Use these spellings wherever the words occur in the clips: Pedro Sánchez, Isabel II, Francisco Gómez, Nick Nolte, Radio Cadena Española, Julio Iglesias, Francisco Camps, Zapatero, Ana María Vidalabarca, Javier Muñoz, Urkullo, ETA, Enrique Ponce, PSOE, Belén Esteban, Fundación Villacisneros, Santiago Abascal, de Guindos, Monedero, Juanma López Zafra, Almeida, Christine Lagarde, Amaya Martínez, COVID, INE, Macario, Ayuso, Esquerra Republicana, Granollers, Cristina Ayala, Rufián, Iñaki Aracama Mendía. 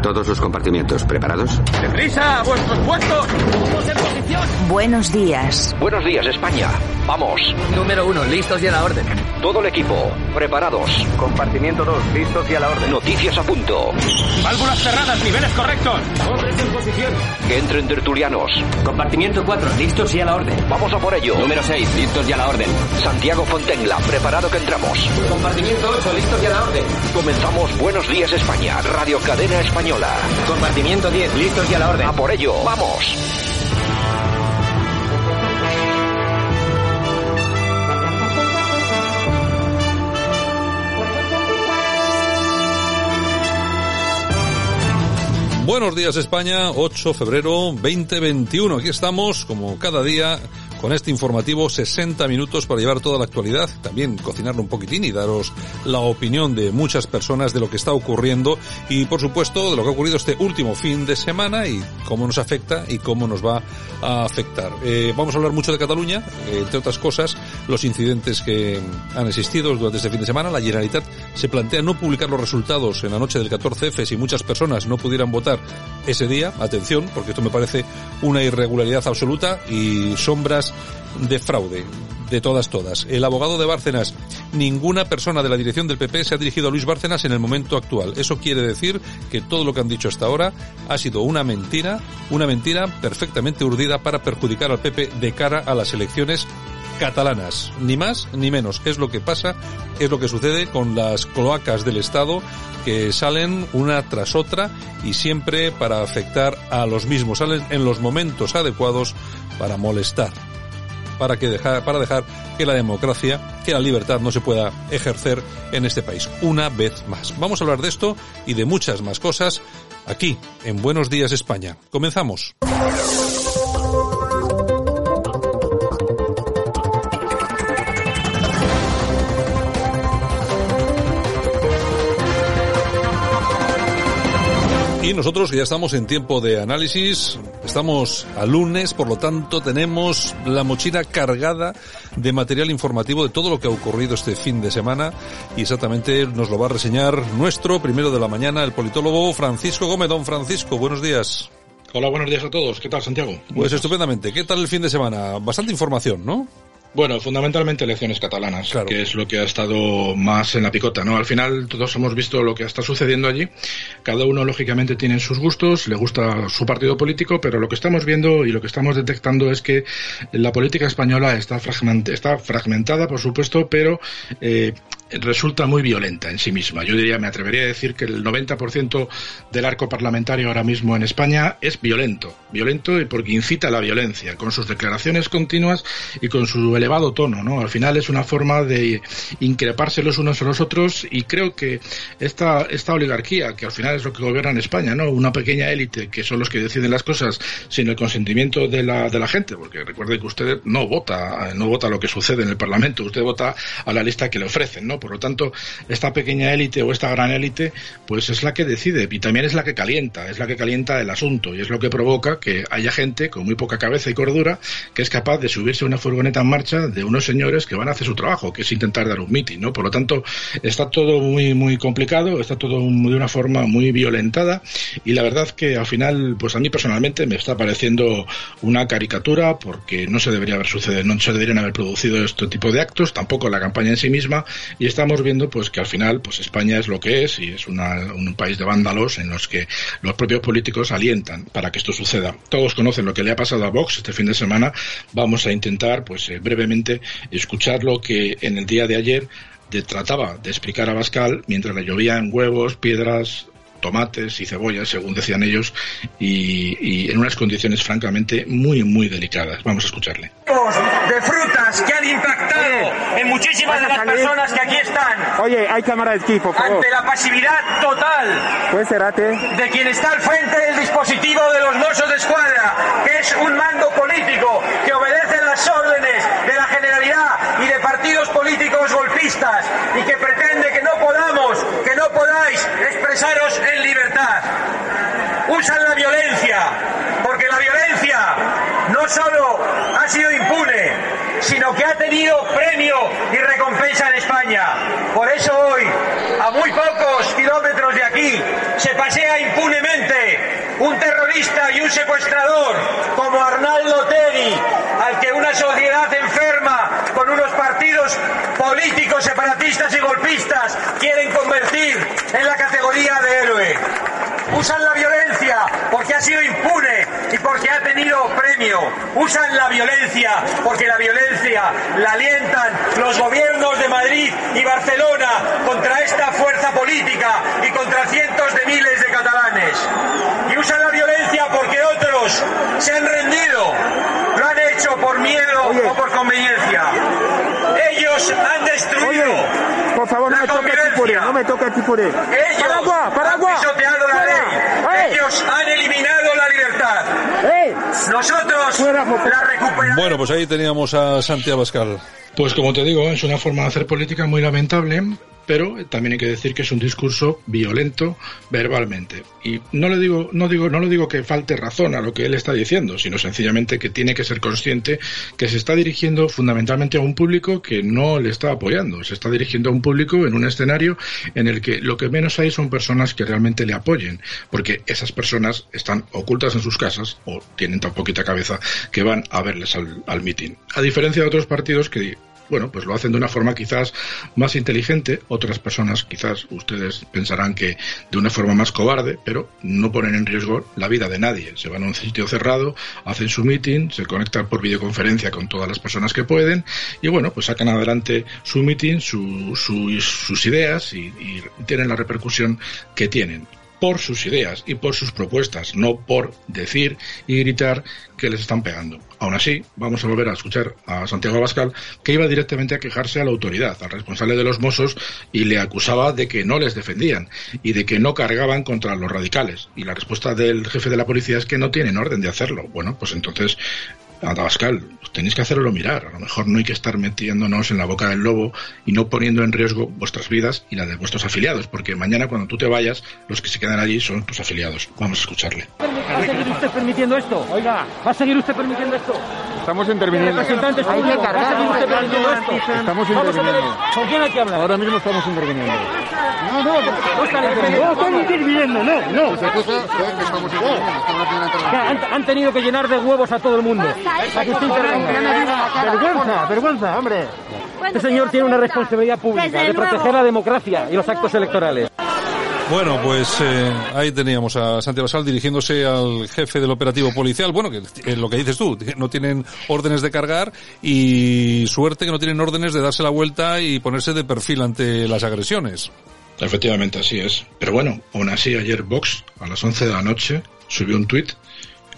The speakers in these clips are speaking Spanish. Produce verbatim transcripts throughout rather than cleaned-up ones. A todos los compartimientos, ¿preparados? ¡Deprisa! ¡A vuestros puestos! ¡Todos en posición! Buenos días. Buenos días, España. Vamos. Número uno, listos y a la orden. Todo el equipo, preparados. Compartimiento dos, listos y a la orden. Noticias a punto. Válvulas cerradas, niveles correctos. Hombres en posición. Que entren tertulianos. Compartimiento cuatro, listos y a la orden. Vamos a por ello. Número seis, listos y a la orden. Santiago Fontengla, preparado que entramos. Compartimiento ocho, listos y a la orden. Comenzamos Buenos Días España, Radio Cadena Española. Compartimiento diez, listos y a la orden. A por ello, vamos. Buenos días España, ocho de febrero de dos mil veintiuno. Aquí estamos, como cada día, con este informativo, sesenta minutos para llevar toda la actualidad, también cocinarlo un poquitín y daros la opinión de muchas personas de lo que está ocurriendo y, por supuesto, de lo que ha ocurrido este último fin de semana y cómo nos afecta y cómo nos va a afectar. Eh, vamos a hablar mucho de Cataluña, entre otras cosas, los incidentes que han existido durante este fin de semana. La Generalitat se plantea no publicar los resultados en la noche del catorce efe si muchas personas no pudieran votar ese día. Atención, porque esto me parece una irregularidad absoluta y sombras de fraude. De todas, todas. El abogado de Bárcenas. Ninguna persona de la dirección del P P se ha dirigido a Luis Bárcenas en el momento actual. Eso quiere decir que todo lo que han dicho hasta ahora ha sido una mentira, una mentira perfectamente urdida para perjudicar al P P de cara a las elecciones catalanas. Ni más ni menos. Es lo que pasa, es lo que sucede con las cloacas del Estado que salen una tras otra y siempre para afectar a los mismos. Salen en los momentos adecuados para molestar. Para que dejar, para dejar que la democracia, que la libertad no se pueda ejercer en este país. Una vez más. Vamos a hablar de esto y de muchas más cosas aquí, en Buenos Días España. Comenzamos. Y nosotros que ya estamos en tiempo de análisis, estamos a lunes, por lo tanto tenemos la mochila cargada de material informativo de todo lo que ha ocurrido este fin de semana y exactamente nos lo va a reseñar nuestro primero de la mañana, el politólogo Francisco Gómez. Don Francisco, buenos días. Hola, buenos días a todos. ¿Qué tal, Santiago? Pues estupendamente. ¿Qué tal el fin de semana? Bastante información, ¿no? Bueno, fundamentalmente elecciones catalanas, claro, que es lo que ha estado más en la picota, ¿no? Al final todos hemos visto lo que está sucediendo allí. Cada uno, lógicamente, tiene sus gustos, le gusta su partido político, pero lo que estamos viendo y lo que estamos detectando es que la política española está fragmentada, está fragmentada por supuesto, pero eh, resulta muy violenta en sí misma. Yo diría, me atrevería a decir que el noventa por ciento del arco parlamentario ahora mismo en España es violento. Violento porque incita a la violencia, con sus declaraciones continuas y con su elevado tono, ¿no? Al final es una forma de increparse los unos a los otros y creo que esta, esta oligarquía, que al final es lo que gobierna en España, ¿no? Una pequeña élite que son los que deciden las cosas sin el consentimiento de la, de la gente, porque recuerden que usted no vota, no vota lo que sucede en el Parlamento, usted vota a la lista que le ofrecen, ¿no? Por lo tanto, esta pequeña élite o esta gran élite, pues es la que decide y también es la que calienta, es la que calienta el asunto y es lo que provoca que haya gente con muy poca cabeza y cordura que es capaz de subirse a una furgoneta en marcha de unos señores que van a hacer su trabajo, que es intentar dar un mitin, ¿no? Por lo tanto, está todo muy muy complicado, está todo de una forma muy violentada y la verdad que al final, pues a mí personalmente me está pareciendo una caricatura porque no se debería haber sucedido, no se deberían haber producido este tipo de actos, tampoco la campaña en sí misma y estamos viendo pues que al final pues España es lo que es y es una, un país de vándalos en los que los propios políticos alientan para que esto suceda. Todos conocen lo que le ha pasado a Vox este fin de semana, vamos a intentar pues eh, brevemente escuchar lo que en el día de ayer de, trataba de explicar a Abascal mientras le llovían huevos, piedras, tomates y cebollas, según decían ellos, y, y en unas condiciones francamente muy, muy delicadas. Vamos a escucharle. ...de frutas que han impactado en muchísimas de las personas que aquí están. Oye, hay cámara de equipo, por favor. Ante la pasividad total pues, de quien está al frente del dispositivo de los Mossos de Escuadra, que es un mando político que obedece las órdenes de la Generalidad y de partidos políticos golpistas y que pretende que no podamos, que no podáis expresaros en libertad. Usan la violencia, porque la violencia no solo ha sido impune, sino que ha tenido premio y recompensa en España. Por eso hoy, a muy pocos kilómetros de aquí, se pasea impunemente un terrorista y un secuestrador como Arnaldo Otegi, al que una sociedad enferma con unos partidos políticos separatistas y golpistas quieren convertir en la categoría de héroe. Usan la violencia porque ha sido impune y porque ha tenido premio. Usan la violencia porque la violencia la alientan los gobiernos de Madrid y Barcelona contra esta fuerza política y contra cientos de miles de catalanes. Y usan la violencia porque otros se han rendido. Lo han hecho por miedo Oye. o por conveniencia. Ellos han destruido Oye. por favor, la no me convivencia. Por no me toca aquí por él. Ellos Paragua, Paragua. han pisoteado la ley. Ellos han eliminado la libertad. Nosotros la recuperamos. Bueno, pues ahí teníamos a Santiago Abascal. Pues como te digo, es una forma de hacer política muy lamentable, pero también hay que decir que es un discurso violento verbalmente. Y no le digo, no digo, no le digo que falte razón a lo que él está diciendo, sino sencillamente que tiene que ser consciente que se está dirigiendo fundamentalmente a un público que no le está apoyando. Se está dirigiendo a un público en un escenario en el que lo que menos hay son personas que realmente le apoyen, porque esas personas están ocultas en sus casas o tienen tan poquita cabeza que van a verles al, al mitin. A diferencia de otros partidos que, bueno, pues lo hacen de una forma quizás más inteligente. Otras personas, quizás ustedes pensarán que de una forma más cobarde, pero no ponen en riesgo la vida de nadie. Se van a un sitio cerrado, hacen su meeting, se conectan por videoconferencia con todas las personas que pueden y, bueno, pues sacan adelante su meeting, su, su, sus ideas y, y tienen la repercusión que tienen por sus ideas y por sus propuestas, no por decir y gritar que les están pegando. Aún así, vamos a volver a escuchar a Santiago Abascal, que iba directamente a quejarse a la autoridad, al responsable de los Mossos, y le acusaba de que no les defendían y de que no cargaban contra los radicales. Y la respuesta del jefe de la policía es que no tienen orden de hacerlo. Bueno, pues entonces, Abascal, tenéis que hacerlo mirar. A lo mejor no hay que estar metiéndonos en la boca del lobo y no poniendo en riesgo vuestras vidas y las de vuestros afiliados, porque mañana cuando tú te vayas, los que se quedan allí son tus afiliados. Vamos a escucharle. ¿Va a seguir usted permitiendo esto? Oiga, ¿va a seguir usted permitiendo esto? Estamos interviniendo. Hay que cargar. ¿Va a seguir usted permitiendo esto? Estamos interviniendo. ¿Con quién hay que hablar? Ahora mismo estamos interviniendo. No, no, no están interviniendo, no, no. Han tenido que llenar de huevos a todo el mundo. Vergüenza, vergüenza, hombre. Este señor tiene una responsabilidad pública de proteger la democracia y los actos electorales. Bueno, pues eh, ahí teníamos a Santiago Abascal dirigiéndose al jefe del operativo policial. Bueno, que eh, lo que dices tú, no tienen órdenes de cargar y suerte que no tienen órdenes de darse la vuelta y ponerse de perfil ante las agresiones. Efectivamente, así es. Pero bueno, aún así ayer Vox, a las once de la noche, subió un tuit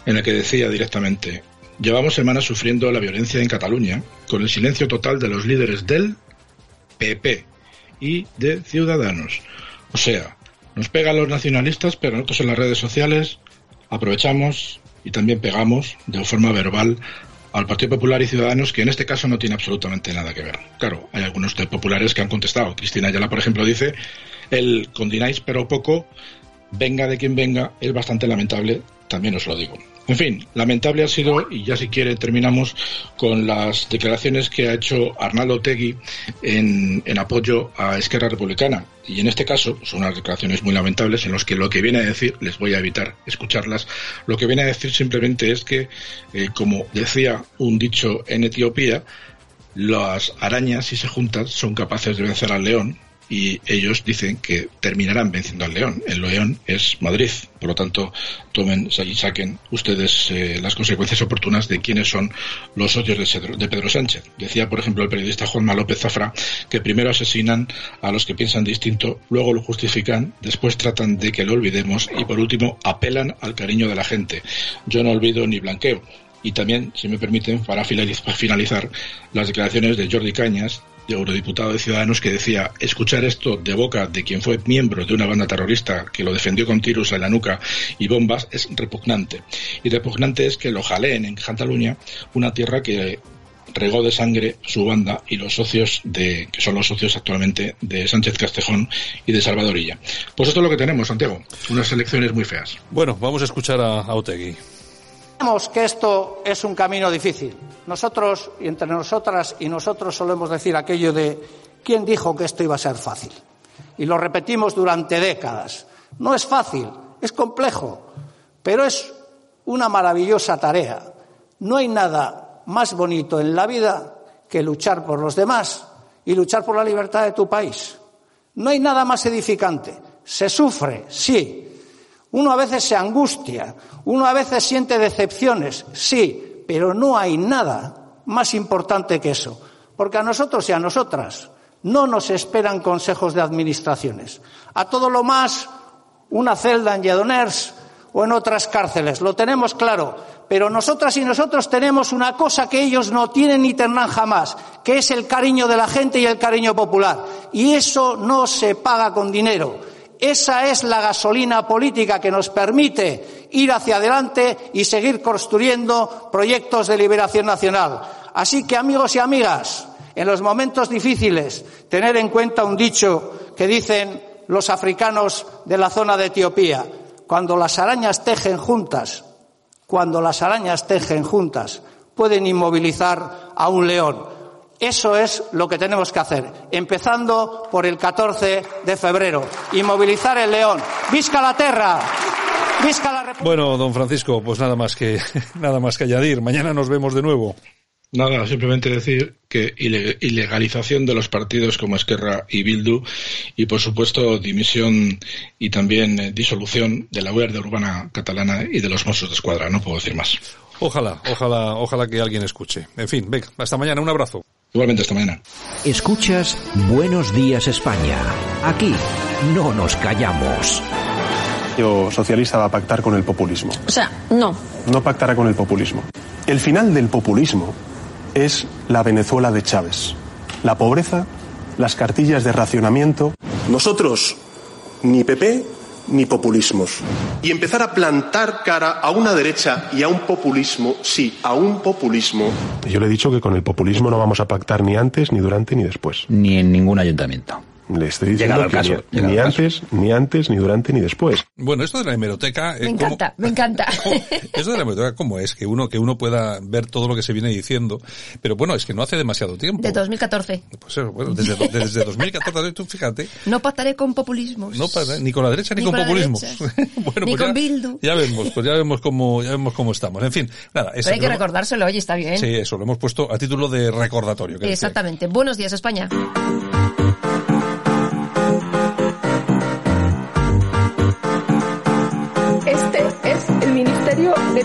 en el que decía directamente: llevamos semanas sufriendo la violencia en Cataluña con el silencio total de los líderes del P P y de Ciudadanos. O sea, nos pegan los nacionalistas, pero nosotros en las redes sociales aprovechamos y también pegamos de forma verbal al Partido Popular y Ciudadanos, que en este caso no tiene absolutamente nada que ver. Claro, hay algunos populares que han contestado. Cristina Ayala, por ejemplo, dice: el condenáis pero poco, venga de quien venga, es bastante lamentable, también os lo digo. En fin, lamentable ha sido, y ya si quiere terminamos con las declaraciones que ha hecho Arnaldo Otegi en, en apoyo a Esquerra Republicana. Y en este caso son unas declaraciones muy lamentables en las que lo que viene a decir, les voy a evitar escucharlas, lo que viene a decir simplemente es que, eh, como decía un dicho en Etiopía, las arañas, si se juntan, son capaces de vencer al león. Y ellos dicen que terminarán venciendo al león. El león es Madrid. Por lo tanto, tomen y saquen ustedes eh, las consecuencias oportunas de quiénes son los socios de Pedro Sánchez. Decía, por ejemplo, el periodista Juanma López Zafra que primero asesinan a los que piensan distinto, luego lo justifican, después tratan de que lo olvidemos y, por último, apelan al cariño de la gente. Yo no olvido ni blanqueo. Y también, si me permiten, para finalizar, las declaraciones de Jordi Cañas, de eurodiputado de Ciudadanos, que decía: escuchar esto de boca de quien fue miembro de una banda terrorista que lo defendió con tiros en la nuca y bombas es repugnante. Y repugnante es que lo jaleen en Cataluña, una tierra que regó de sangre su banda y los socios de que son los socios actualmente de Sánchez Castejón y de Salvador Illa. Pues esto es lo que tenemos, Santiago, unas elecciones muy feas. Bueno, vamos a escuchar a, a Otegi. Sabemos que esto es un camino difícil. Nosotros, y entre nosotras y nosotros, solemos decir aquello de ¿quién dijo que esto iba a ser fácil? Y lo repetimos durante décadas. No es fácil, es complejo, Pero es una maravillosa tarea. No hay nada más bonito en la vida que luchar por los demás y luchar por la libertad de tu país. No hay nada más edificante. Se sufre, sí. Uno a veces se angustia, uno a veces siente decepciones, sí, pero no hay nada más importante que eso. Porque a nosotros y a nosotras no nos esperan consejos de administraciones. A todo lo más, una celda en Lledoners o en otras cárceles, lo tenemos claro. Pero nosotras y nosotros tenemos una cosa que ellos no tienen ni tendrán jamás, que es el cariño de la gente y el cariño popular. Y eso no se paga con dinero. Esa es la gasolina política que nos permite ir hacia adelante y seguir construyendo proyectos de liberación nacional. Así que, amigos y amigas, en los momentos difíciles, tener en cuenta un dicho que dicen los africanos de la zona de Etiopía: cuando las arañas tejen juntas, cuando las arañas tejen juntas, pueden inmovilizar a un león. Eso es lo que tenemos que hacer, empezando por el catorce de febrero. Inmovilizar el león. ¡Visca la tierra! ¡Visca la República! Bueno, don Francisco, pues nada más que nada más que añadir. Mañana nos vemos de nuevo. Nada, simplemente decir que ilegalización de los partidos como Esquerra y Bildu y, por supuesto, dimisión y también disolución de la Guardia Urbana Catalana y de los Mossos de Escuadra. No puedo decir más. Ojalá, ojalá, ojalá que alguien escuche. En fin, venga, hasta mañana. Un abrazo. Igualmente, hasta mañana. Escuchas Buenos Días España. Aquí no nos callamos. Yo socialista va a pactar con el populismo. O sea, no. No pactará con el populismo. El final del populismo es la Venezuela de Chávez. La pobreza, las cartillas de racionamiento. Nosotros, ni P P ni populismos. Y empezar a plantar cara a una derecha y a un populismo, sí, a un populismo. Yo le he dicho que con el populismo no vamos a pactar ni antes, ni durante, ni después. Ni en ningún ayuntamiento. Le estoy diciendo llegado que al caso, ni, ni al antes, caso. ni antes, ni durante, ni después. Bueno, esto de la hemeroteca... Eh, me encanta, me encanta. Esto de la hemeroteca, ¿cómo es? Que uno que uno pueda ver todo lo que se viene diciendo. Pero bueno, es que no hace demasiado tiempo. De dos mil catorce. Pues eso, bueno, desde, desde dos mil catorce, tú fíjate. No pactaré con populismos. No pactaré, ni con la derecha ni, ni con, con populismos. Bueno, ni pues con ya, Bildu. Ya vemos, pues ya vemos cómo, ya vemos cómo estamos. En fin, nada. Esa, Pero hay que recordárselo, oye, está bien. Sí, eso, lo hemos puesto a título de recordatorio. Que exactamente. Decía. Buenos días, España. De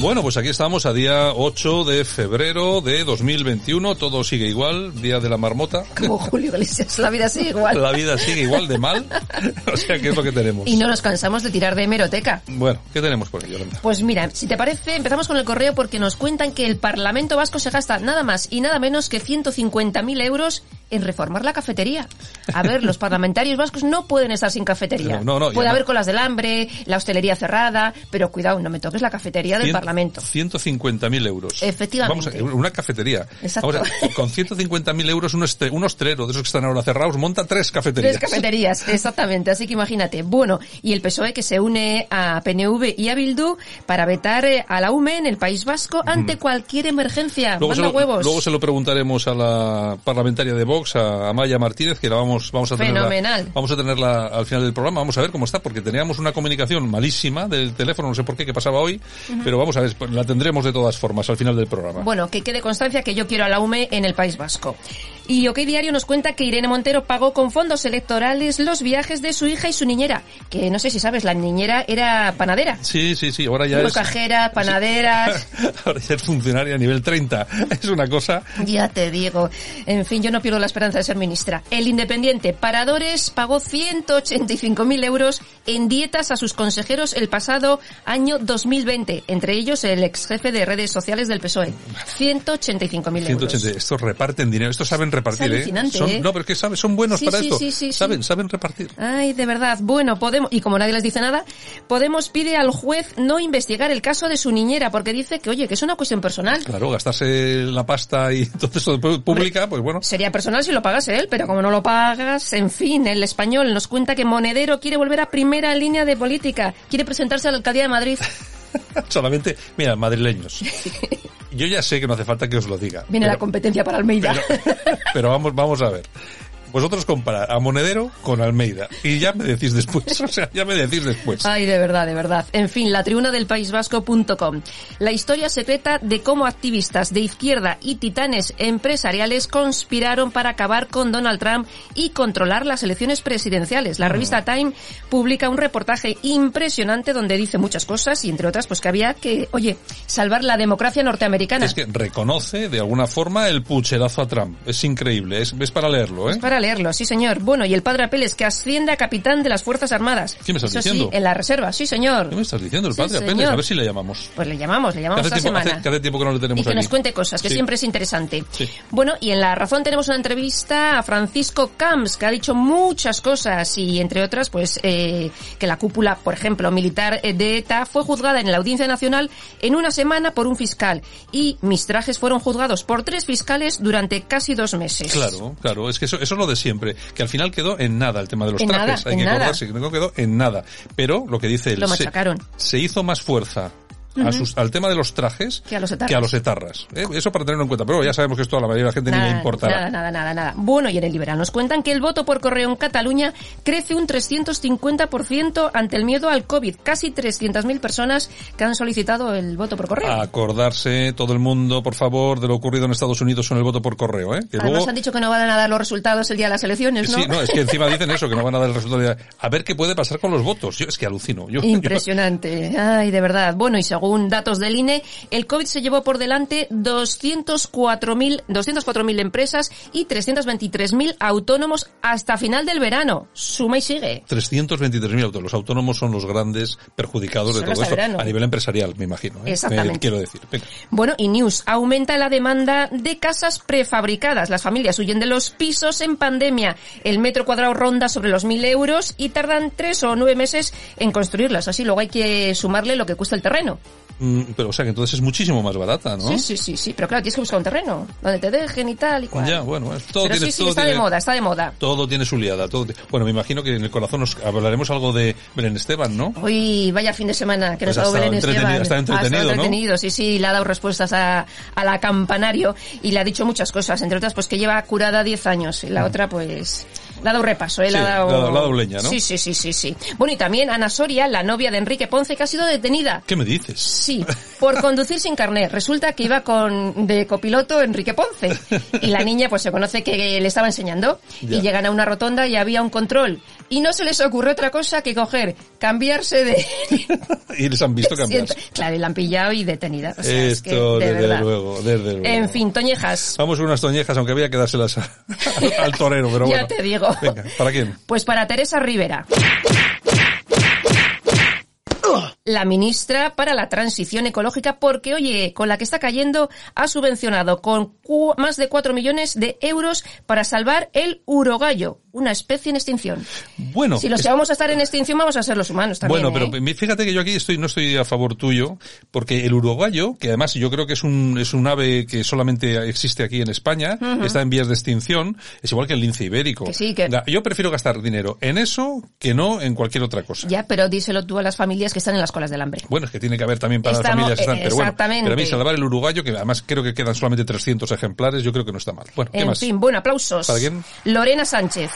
Bueno, pues aquí estamos a día ocho de febrero de dos mil veintiuno. Todo sigue igual, día de la marmota. Como Julio Iglesias, la vida sigue igual. La vida sigue igual de mal. O sea, ¿qué es lo que tenemos? Y no nos cansamos de tirar de hemeroteca. Bueno, ¿qué tenemos por ahí, Yolanda? Pues mira, si te parece, empezamos con el correo porque nos cuentan que el Parlamento Vasco se gasta nada más y nada menos que ciento cincuenta mil euros en reformar la cafetería. A ver, los parlamentarios vascos no pueden estar sin cafetería. No, no, no, Puede haber no. colas del hambre, la hostelería cerrada, pero cuidado, no me toques la cafetería del Parlamento. ciento cincuenta mil euros. Efectivamente. Vamos a, una cafetería. Exacto. Ahora, con ciento cincuenta mil euros, un, este, un ostrero de esos que están ahora cerrados monta tres cafeterías. Tres cafeterías, exactamente. Así que imagínate. Bueno, y el P S O E que se une a P N V y a Bildu para vetar a la U M E en el País Vasco ante mm. cualquier emergencia. Luego se, lo, huevos. luego se lo preguntaremos a la parlamentaria de Vox, a Amaya Martínez, que la vamos, vamos a tenerla. Fenomenal. Vamos a tenerla al final del programa. Vamos a ver cómo está, porque teníamos una comunicación malísima del teléfono, no sé por qué, que pasaba hoy, uh-huh. pero vamos a la tendremos de todas formas al final del programa. Bueno, que quede constancia que yo quiero a la U M E en el País Vasco. Y OK Diario nos cuenta que Irene Montero pagó con fondos electorales los viajes de su hija y su niñera, que no sé si sabes, la niñera era panadera. Sí, sí, sí, ahora ya es... cajera, panadera... Sí. Ahora ya es funcionaria a nivel treinta, es una cosa... Ya te digo, en fin, yo no pierdo la esperanza de ser ministra. El Independiente, Paradores pagó ciento ochenta y cinco mil euros en dietas a sus consejeros el pasado año dos mil veinte, entre ellos el ex jefe de redes sociales del P S O E. ciento ochenta y cinco mil euros. Estos reparten dinero, estos saben repartir, ¿eh? Son, ¿eh? No, pero es que saben, son buenos sí, para sí, esto. Sí, sí, saben, sí. saben repartir. Ay, de verdad. Bueno, Podemos, y como nadie les dice nada, Podemos pide al juez no investigar el caso de su niñera, porque dice que, oye, que es una cuestión personal. Claro, gastarse la pasta y todo eso pública, pues bueno. Sería personal si lo pagase él, pero como no lo pagas, en fin. El Español nos cuenta que Monedero quiere volver a primera línea de política. Quiere presentarse a la alcaldía de Madrid. Solamente, mira, madrileños. Yo ya sé que no hace falta que os lo diga. Viene pero, la competencia para Almeida. Pero, pero vamos, vamos a ver. Vosotros comparad a Monedero con Almeida. Y ya me decís después, o sea, ya me decís después. Ay, de verdad, de verdad. En fin, la tribuna del país vasco punto com. La historia secreta de cómo activistas de izquierda y titanes empresariales conspiraron para acabar con Donald Trump y controlar las elecciones presidenciales. La revista Time publica un reportaje impresionante donde dice muchas cosas y, entre otras, pues que había que, oye, salvar la democracia norteamericana. Es que reconoce, de alguna forma, el pucherazo a Trump. Es increíble, es, es para leerlo, ¿eh? Es para leerlo, sí señor. Bueno, y el padre Apeles, que asciende a capitán de las Fuerzas Armadas. ¿Qué me estás Eso diciendo? Sí, en la reserva, sí señor. ¿Qué me estás diciendo? El padre sí, Apeles, señor. A ver si le llamamos. Pues le llamamos, le llamamos esta tiempo, semana. Hace, que hace tiempo que no le tenemos Y que aquí. Nos cuente cosas, que sí. siempre es interesante. Sí. Bueno, y en La Razón tenemos una entrevista a Francisco Camps, que ha dicho muchas cosas y, entre otras, pues eh, que la cúpula, por ejemplo, militar de ETA fue juzgada en la Audiencia Nacional en una semana por un fiscal y mis trajes fueron juzgados por tres fiscales durante casi dos meses. Claro, claro, es que eso, eso es lo de siempre, que al final quedó en nada el tema de los en trajes, nada, hay que nada. acordarse que no quedó en nada, pero lo que dice él, lo machacaron. Se, se hizo más fuerza uh-huh. a sus, al tema de los trajes que a los etarras, que a los etarras. ¿Eh? Eso para tenerlo en cuenta, pero ya sabemos que esto a la mayoría de la gente nada, ni le importará. Nada, nada, nada, nada. Bueno, y en el Liberal nos cuentan que el voto por correo en Cataluña crece un trescientos cincuenta por ciento ante el miedo al COVID, casi trescientas mil personas que han solicitado el voto por correo. A acordarse todo el mundo, por favor, de lo ocurrido en Estados Unidos con el voto por correo, ¿eh? Que Además luego... han dicho que no van a dar los resultados el día de las elecciones, ¿no? Sí, no, es que encima dicen eso, que no van a dar el resultado. De... A ver qué puede pasar con los votos. Yo es que alucino. Yo, Impresionante. Yo... Ay, de verdad. Bueno, y según datos del I N E, el COVID se llevó por delante doscientas cuatro mil empresas y trescientos veintitrés mil autónomos hasta final del verano. Suma y sigue. trescientos veintitrés mil autónomos. Los autónomos son los grandes perjudicados son de todo esto. Verano. A nivel empresarial, me imagino. ¿eh? Exactamente. Me, quiero decir. Venga. Bueno, y News. Aumenta la demanda de casas prefabricadas. Las familias huyen de los pisos en pandemia. El metro cuadrado ronda sobre los mil euros y tardan tres o nueve meses en construirlas. Así luego hay que sumarle lo que cuesta el terreno. Pero, o sea, que entonces es muchísimo más barata, ¿no? Sí, sí, sí, sí. Pero claro, tienes que buscar un terreno donde te dejen y tal y cual. Ya, bueno, todo Pero tiene... Sí, sí, todo está tiene, de moda, está de moda. Todo tiene su liada. Todo tiene... Bueno, me imagino que en el corazón nos hablaremos algo de Belén Esteban, ¿no? Uy, vaya fin de semana que pues nos ha dado Belén Esteban. Ha estado entretenido, ha estado entretenido, ¿no? Sí, sí, le ha dado respuestas a, a la Campanario y le ha dicho muchas cosas, entre otras, pues que lleva curada diez años y la ah. otra, pues... Le ha dado repaso, ¿eh? Sí, le ha dado... La dobleña, ¿no? Sí, sí, sí, sí, sí. Bueno, y también Ana Soria, la novia de Enrique Ponce, que ha sido detenida. ¿Qué me dices? Sí, por conducir sin carnet. Resulta que iba con de copiloto Enrique Ponce. Y la niña, pues se conoce que le estaba enseñando. Ya. Y llegan a una rotonda y había un control. Y no se les ocurrió otra cosa que coger, cambiarse de... Y les han visto cambiarse. Claro, y la han pillado y detenida. O sea, Esto, es que, de desde verdad. luego, desde luego. En fin, toñejas. Vamos con unas toñejas, aunque había que dárselas a, a, al torero, pero bueno. Ya te digo. Venga, ¿para quién? Pues para Teresa Rivera. La ministra para la transición ecológica, porque, oye, con la que está cayendo, ha subvencionado con cu- más de cuatro millones de euros para salvar el urogallo, una especie en extinción. Bueno. Si los es... que vamos a estar en extinción, vamos a ser los humanos también. Bueno, pero ¿eh? Fíjate que yo aquí estoy no estoy a favor tuyo, porque el urogallo, que además yo creo que es un es un ave que solamente existe aquí en España, uh-huh. está en vías de extinción, es igual que el lince ibérico. Que sí, que... Yo prefiero gastar dinero en eso que no en cualquier otra cosa. Ya, pero díselo tú a las familias que están en las colas del hambre. Bueno, es que tiene que haber también para Estamos, las familias. Están, pero bueno, pero a mí salvar el urogallo, que además creo que quedan solamente trescientos ejemplares, yo creo que no está mal. Bueno, ¿qué en más? En fin, bueno, aplausos. ¿Para quién? Lorena Sánchez.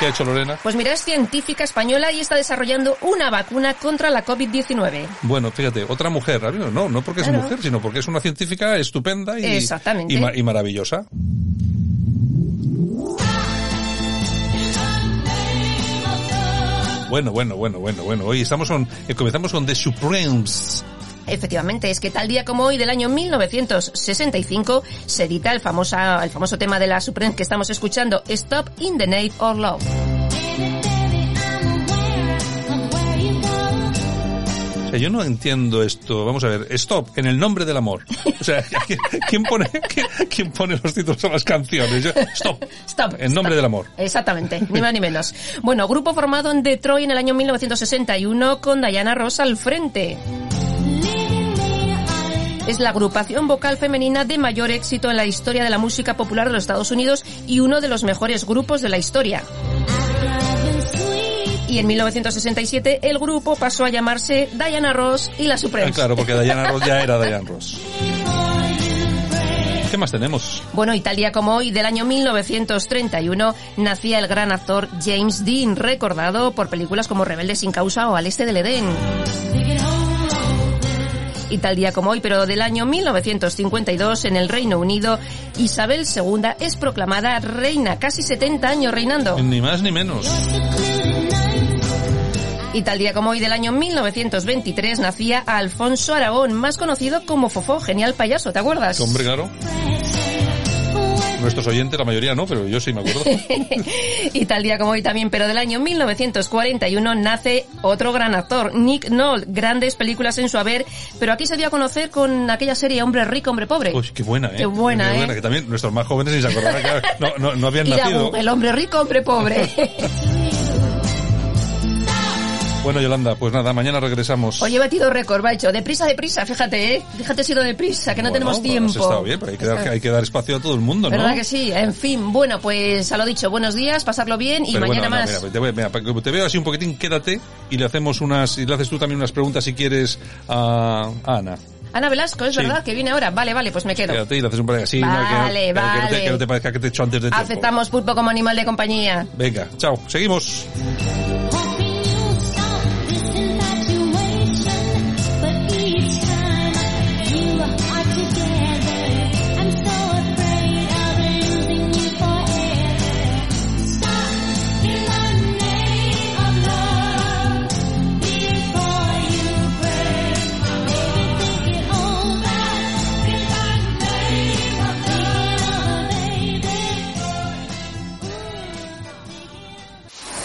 ¿Qué ha hecho Lorena? Pues mira, es científica española y está desarrollando una vacuna contra la COVID diecinueve. Bueno, fíjate, otra mujer, no, no porque es claro. mujer, sino porque es una científica estupenda y, Exactamente. y, y maravillosa. Bueno, bueno, bueno, bueno, bueno. Hoy estamos con, eh, comenzamos con The Supremes. Efectivamente, es que tal día como hoy del año mil novecientos sesenta y cinco se edita el famoso, el famoso tema de la Supremes que estamos escuchando, Stop in the Name of Love. O sea, yo no entiendo esto. Vamos a ver, Stop, en el nombre del amor. O sea, ¿quién pone, quién pone los títulos a las canciones? Yo, stop, stop, en nombre stop. del amor. Exactamente, ni más ni menos. Bueno, grupo formado en Detroit en el año mil novecientos sesenta y uno con Diana Ross al frente. Es la agrupación vocal femenina de mayor éxito en la historia de la música popular de los Estados Unidos y uno de los mejores grupos de la historia. Y en mil novecientos sesenta y siete el grupo pasó a llamarse Diana Ross y la Supremes. Ah, claro, porque Diana Ross ya era Diana Ross. ¿Qué más tenemos? Bueno, y tal día como hoy, del año mil novecientos treinta y uno, nacía el gran actor James Dean, recordado por películas como Rebelde sin causa o Al este del Edén. Y tal día como hoy, pero del año mil novecientos cincuenta y dos, en el Reino Unido, Isabel segunda es proclamada reina, casi setenta años reinando. Ni más ni menos. Y tal día como hoy del año mil novecientos veintitrés nacía Alfonso Aragón, más conocido como Fofó, genial payaso, ¿te acuerdas? Hombre, claro. Nuestros oyentes, la mayoría no, pero yo sí me acuerdo. Y tal día como hoy también, pero del año mil novecientos cuarenta y uno nace otro gran actor, Nick Nolte, grandes películas en su haber, pero aquí se dio a conocer con aquella serie Hombre rico, hombre pobre. Uy, qué buena, ¿eh? Qué buena, qué buena, ¿eh? Que también nuestros más jóvenes ni se acordaban, que no, no, no habían nacido. Era el hombre rico, hombre pobre. Bueno, Yolanda, pues nada, mañana regresamos. Hoy he batido récord, Baicho. Deprisa, deprisa, fíjate, ¿eh? Fíjate si lo deprisa, que no bueno, tenemos tiempo. Bueno, has estado bien, pero hay que, dar, hay que dar espacio a todo el mundo, ¿no? ¿Verdad que sí? En fin, bueno, pues a lo dicho, buenos días, pasarlo bien y pero mañana bueno, no, más. Mira, te, voy, mira, te veo así un poquitín, quédate y le hacemos unas, y le haces tú también unas preguntas si quieres a, a Ana. Ana Velasco, es sí. verdad, que viene ahora. Vale, vale, pues me quedo. Quédate y le haces un par de así. Vale, no, que no, vale. Que no, te, que no te parezca que te he hecho antes de tiempo. Aceptamos pulpo como animal de compañía. Venga, chao, seguimos.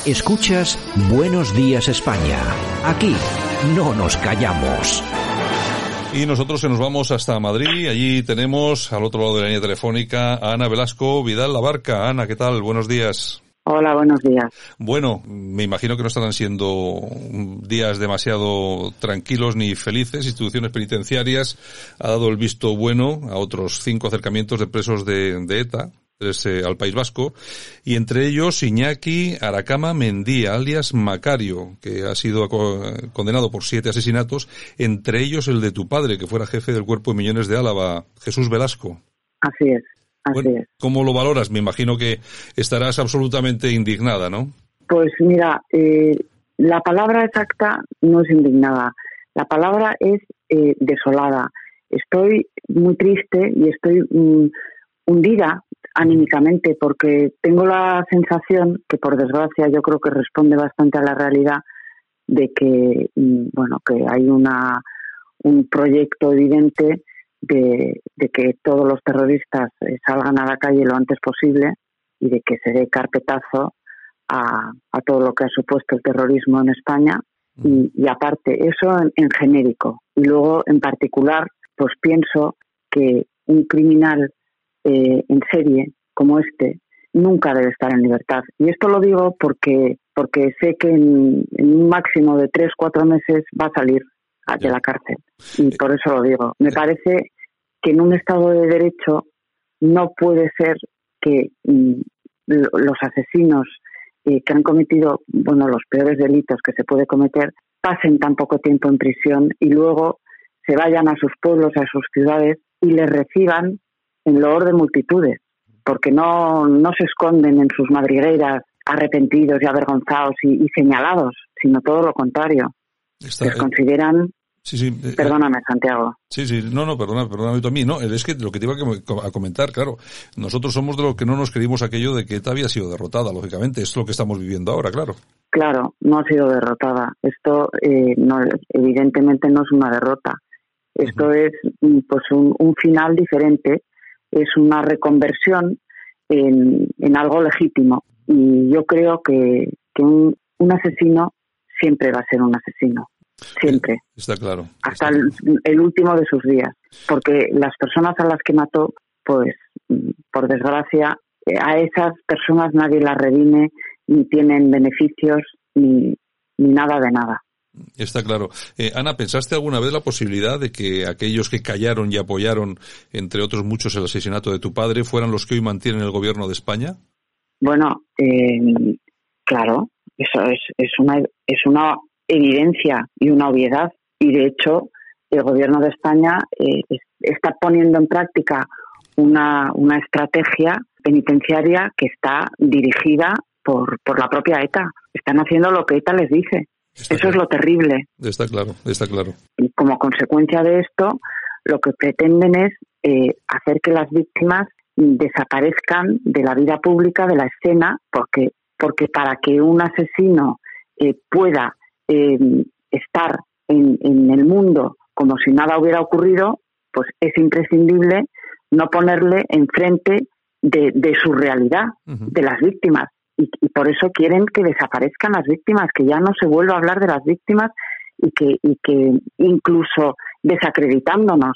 Escuchas Buenos Días España. Aquí no nos callamos. Y nosotros se nos vamos hasta Madrid. Allí tenemos al otro lado de la línea telefónica a Ana Velasco Vidal Labarca. Ana, ¿qué tal? Buenos días. Hola, buenos días. Bueno, me imagino que no estarán siendo días demasiado tranquilos ni felices. Instituciones penitenciarias ha dado el visto bueno a otros cinco acercamientos de presos de, de ETA al País Vasco, y entre ellos Iñaki Aracama Mendía, alias Macario, que ha sido condenado por siete asesinatos, entre ellos el de tu padre, que fuera jefe del Cuerpo de Miñones de Álava, Jesús Velasco. Así es, así bueno, es. ¿Cómo lo valoras? Me imagino que estarás absolutamente indignada, ¿no? Pues mira, eh, la palabra exacta no es indignada, la palabra es eh, desolada. Estoy muy triste y estoy mm, hundida anímicamente, porque tengo la sensación, que por desgracia yo creo que responde bastante a la realidad, de que bueno, que hay una un proyecto evidente de, de que todos los terroristas salgan a la calle lo antes posible y de que se dé carpetazo a, a todo lo que ha supuesto el terrorismo en España y, y aparte eso en, en genérico, y luego en particular pues pienso que un criminal Eh, en serie como este nunca debe estar en libertad, y esto lo digo porque porque sé que en, en un máximo de tres cuatro meses va a salir de la cárcel, y por eso lo digo. Me parece que en un Estado de Derecho no puede ser que mm, los asesinos eh, que han cometido bueno los peores delitos que se puede cometer pasen tan poco tiempo en prisión y luego se vayan a sus pueblos, a sus ciudades, y les reciban en loor de multitudes, porque no, no se esconden en sus madrigueras arrepentidos y avergonzados y, y señalados, sino todo lo contrario. Está, les eh, consideran... Sí, sí, eh, perdóname, eh, Santiago. Sí, sí, no, no, perdóname, perdóname tú a mí. No, es que lo que te iba a comentar, claro, nosotros somos de los que no nos creímos aquello de que ETA había sido derrotada, lógicamente. Es lo que estamos viviendo ahora, claro. Claro, no ha sido derrotada. Esto eh, no, evidentemente no es una derrota. Esto es pues un, un final diferente, es una reconversión en, en algo legítimo. Y yo creo que, que un, un asesino siempre va a ser un asesino. Siempre. Está claro. Hasta está el, claro. el último de sus días. Porque las personas a las que mató, pues, por desgracia, a esas personas nadie las redime, ni tienen beneficios, ni, ni nada de nada. Está claro. Eh, Ana, ¿pensaste alguna vez la posibilidad de que aquellos que callaron y apoyaron, entre otros muchos, el asesinato de tu padre, fueran los que hoy mantienen el gobierno de España? Bueno, eh, claro, eso es, es una es una evidencia y una obviedad. Y de hecho, el gobierno de España eh, está poniendo en práctica una, una estrategia penitenciaria que está dirigida por, por la propia ETA. Están haciendo lo que ETA les dice. Está Eso claro. es lo terrible. Está claro, está claro. Y como consecuencia de esto, lo que pretenden es eh, hacer que las víctimas desaparezcan de la vida pública, de la escena, porque porque para que un asesino eh, pueda eh, estar en, en el mundo como si nada hubiera ocurrido, pues es imprescindible no ponerle enfrente de, de su realidad, uh-huh. de las víctimas. Y, y por eso quieren que desaparezcan las víctimas, que ya no se vuelva a hablar de las víctimas y que, y que incluso desacreditándonos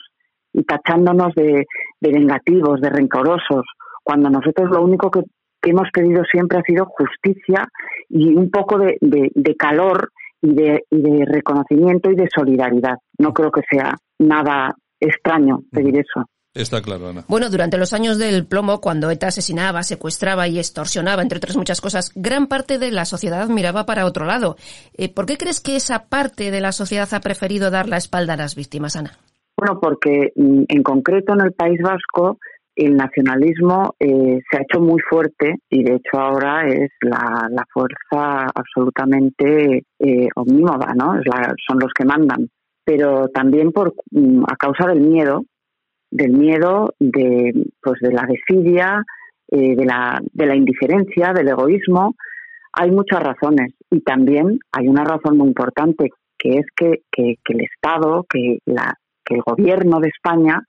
y tachándonos de, de vengativos, de rencorosos, cuando nosotros lo único que, que hemos pedido siempre ha sido justicia y un poco de, de, de calor y de, y de reconocimiento y de solidaridad. No creo que sea nada extraño pedir eso. Está claro, Ana. Bueno, durante los años del plomo, cuando ETA asesinaba, secuestraba y extorsionaba, entre otras muchas cosas, gran parte de la sociedad miraba para otro lado. Eh, ¿Por qué crees que esa parte de la sociedad ha preferido dar la espalda a las víctimas, Ana? Bueno, porque en concreto en el País Vasco el nacionalismo eh, se ha hecho muy fuerte y de hecho ahora es la, la fuerza absolutamente eh, omnímoda, ¿no? Es la, son los que mandan. Pero también por a causa del miedo, del miedo, de pues de la desidia, eh, de la de la indiferencia, del egoísmo. Hay muchas razones y también hay una razón muy importante que es que, que, que el Estado, que la que el gobierno de España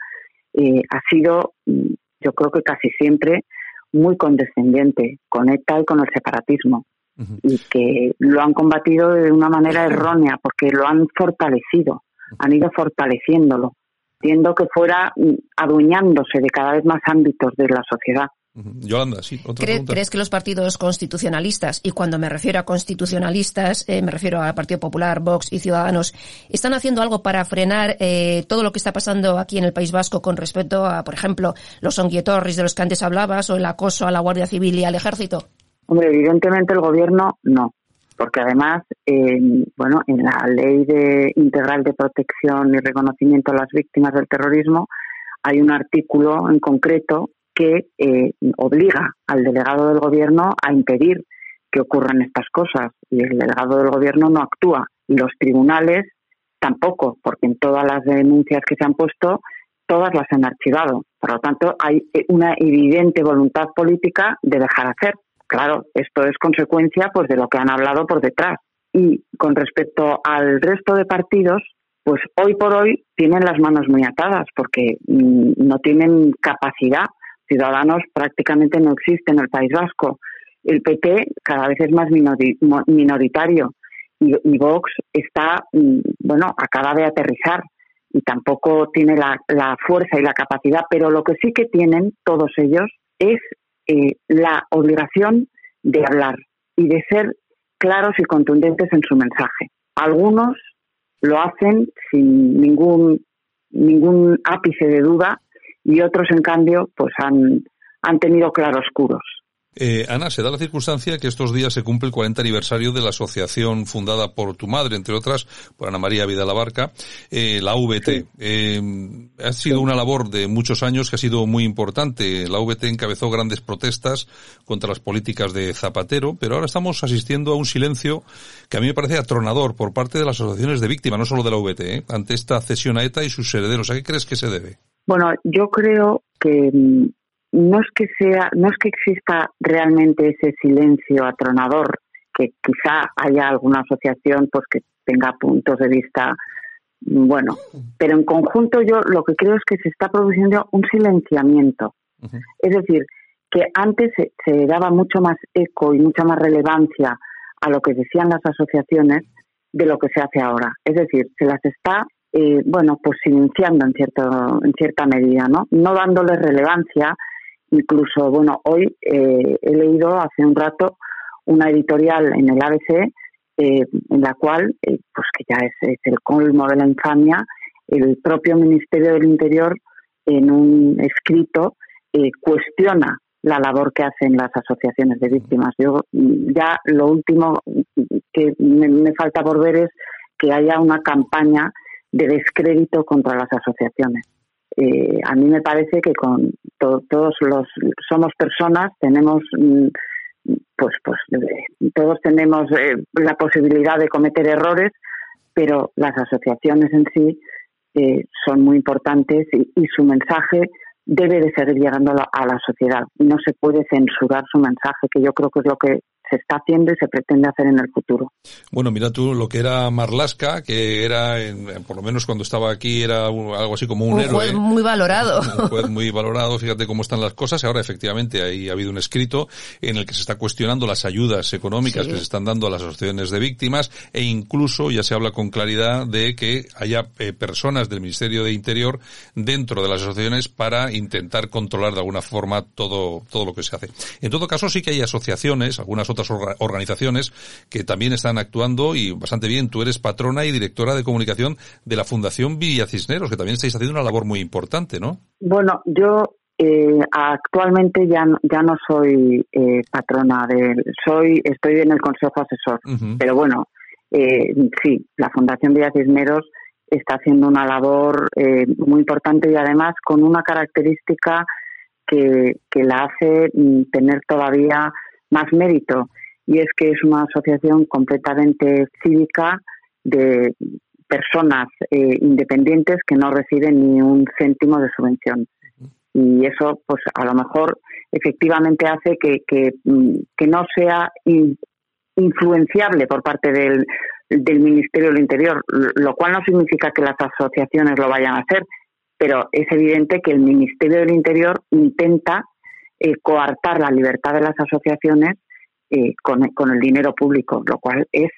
eh, ha sido, yo creo que casi siempre, muy condescendiente con ETA y con el separatismo uh-huh. y que lo han combatido de una manera errónea porque lo han fortalecido, han ido fortaleciéndolo, entiendo que fuera adueñándose de cada vez más ámbitos de la sociedad. Yolanda, sí, otra pregunta. ¿Crees que los partidos constitucionalistas, y cuando me refiero a constitucionalistas, eh, me refiero a Partido Popular, Vox y Ciudadanos, están haciendo algo para frenar eh, todo lo que está pasando aquí en el País Vasco con respecto a, por ejemplo, los onguietorris de los que antes hablabas o el acoso a la Guardia Civil y al Ejército? Hombre, evidentemente el gobierno no, porque además, eh, bueno, en la Ley de Integral de Protección y Reconocimiento a las Víctimas del Terrorismo hay un artículo en concreto que eh, obliga al delegado del gobierno a impedir que ocurran estas cosas y el delegado del gobierno no actúa y los tribunales tampoco, porque en todas las denuncias que se han puesto, todas las han archivado. Por lo tanto, hay una evidente voluntad política de dejar hacer. Claro, esto es consecuencia pues de lo que han hablado por detrás. Y con respecto al resto de partidos, pues hoy por hoy tienen las manos muy atadas porque mmm, no tienen capacidad. Ciudadanos prácticamente no existe en el País Vasco. El P P cada vez es más minoritario y, y Vox está, bueno, acaba de aterrizar y tampoco tiene la, la fuerza y la capacidad, pero lo que sí que tienen todos ellos es eh, la obligación de hablar y de ser claros y contundentes en su mensaje. Algunos lo hacen sin ningún, ningún ápice de duda, y otros, en cambio, pues han, han tenido claroscuros. Eh, Ana, se da la circunstancia que estos días se cumple el cuarenta aniversario de la asociación fundada por tu madre, entre otras, por Ana María Vidalabarca, eh, la A V T. Sí. Eh, ha sido sí. una labor de muchos años que ha sido muy importante. La A V T encabezó grandes protestas contra las políticas de Zapatero, pero ahora estamos asistiendo a un silencio que a mí me parece atronador por parte de las asociaciones de víctimas, no solo de la A V T, eh, ante esta cesión a ETA y sus herederos. ¿A qué crees que se debe? Bueno, yo creo que no es que sea, no es que exista realmente ese silencio atronador, que quizá haya alguna asociación pues que tenga puntos de vista Bueno, pero en conjunto yo lo que creo es que se está produciendo un silenciamiento. Uh-huh. Es decir, que antes se, se daba mucho más eco y mucha más relevancia a lo que decían las asociaciones de lo que se hace ahora. Es decir, se las está, eh, bueno, pues silenciando en cierto, en cierta medida, ¿no? No dándoles relevancia. Incluso, bueno, hoy eh, he leído hace un rato una editorial en el A B C eh, en la cual, eh, pues que ya es, es el colmo de la infamia, el propio Ministerio del Interior en un escrito eh, cuestiona la labor que hacen las asociaciones de víctimas. Yo ya lo último que me, me falta por ver es que haya una campaña de descrédito contra las asociaciones. Eh, a mí me parece que con to- todos los somos personas, tenemos pues pues eh, todos tenemos eh, la posibilidad de cometer errores, pero las asociaciones en sí eh, son muy importantes y, y su mensaje debe de seguir llegando a la, a la sociedad. No se puede censurar su mensaje, que yo creo que es lo que se está haciendo y se pretende hacer en el futuro. Bueno, mira tú lo que era Marlaska, que era, en, por lo menos cuando estaba aquí, era algo así como un, un héroe. Un juez muy valorado. Un juez muy valorado, fíjate cómo están las cosas. Ahora, efectivamente, ahí ha habido un escrito en el que se está cuestionando las ayudas económicas sí. que se están dando a las asociaciones de víctimas, e incluso ya se habla con claridad de que haya eh, personas del Ministerio de Interior dentro de las asociaciones para intentar controlar de alguna forma todo, todo lo que se hace. En todo caso, sí que hay asociaciones, algunas otras otras organizaciones que también están actuando y bastante bien. Tú eres patrona y directora de comunicación de la Fundación Villacisneros, que también estáis haciendo una labor muy importante, ¿no? Bueno, yo eh, actualmente ya, ya no soy eh, patrona, de, soy estoy en el Consejo Asesor, uh-huh. pero bueno, eh, sí, la Fundación Villacisneros está haciendo una labor eh, muy importante y además con una característica que, que la hace tener todavía más mérito, y es que es una asociación completamente cívica de personas eh, independientes que no reciben ni un céntimo de subvención, y eso pues a lo mejor efectivamente hace que que, que no sea in, influenciable por parte del, del Ministerio del Interior, lo cual no significa que las asociaciones lo vayan a hacer, pero es evidente que el Ministerio del Interior intenta Eh, coartar la libertad de las asociaciones eh, con, con el dinero público, lo cual es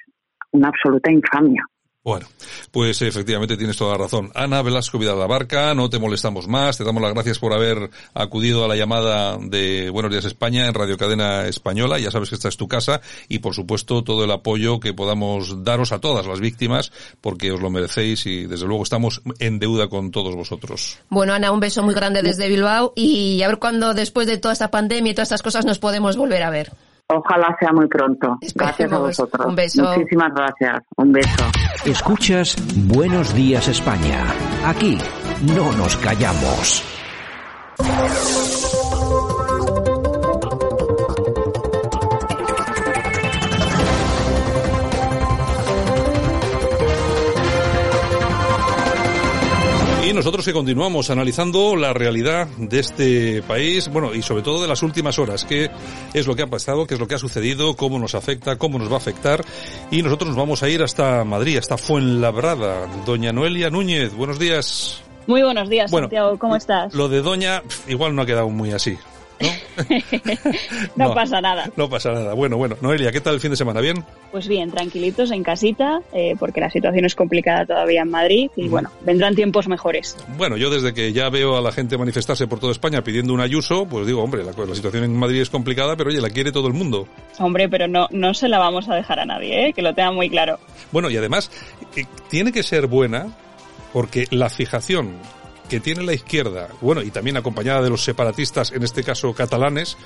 una absoluta infamia. Bueno, pues efectivamente tienes toda la razón. Ana Velasco Vidal-Abarca, no te molestamos más, te damos las gracias por haber acudido a la llamada de Buenos Días España en Radio Cadena Española. Ya sabes que esta es tu casa y, por supuesto, todo el apoyo que podamos daros a todas las víctimas, porque os lo merecéis y, desde luego, estamos en deuda con todos vosotros. Bueno, Ana, un beso muy grande desde Bilbao y a ver cuándo, después de toda esta pandemia y todas estas cosas, nos podemos volver a ver. Ojalá sea muy pronto. Gracias a vosotros. Un beso. Muchísimas gracias. Un beso. Escuchas Buenos Días España. Aquí no nos callamos. Y nosotros que continuamos analizando la realidad de este país, bueno, y sobre todo de las últimas horas, qué es lo que ha pasado, qué es lo que ha sucedido, cómo nos afecta, cómo nos va a afectar, y nosotros nos vamos a ir hasta Madrid, hasta Fuenlabrada. Doña Noelia Núñez, buenos días. Muy buenos días, bueno, Santiago, ¿cómo estás? Lo de Doña, igual no ha quedado muy así, ¿no? no, no pasa nada. No pasa nada. Bueno, bueno. Noelia, ¿qué tal el fin de semana? ¿Bien? Pues bien, tranquilitos en casita, eh, porque la situación es complicada todavía en Madrid y, mm. bueno, vendrán tiempos mejores. Bueno, yo desde que ya veo a la gente manifestarse por toda España pidiendo un Ayuso, pues digo, hombre, la, la situación en Madrid es complicada, pero oye, la quiere todo el mundo. Hombre, pero no, no se la vamos a dejar a nadie, ¿eh? Que lo tenga muy claro. Bueno, y además, eh, tiene que ser buena porque la fijación que tiene la izquierda, bueno, y también acompañada de los separatistas, en este caso catalanes,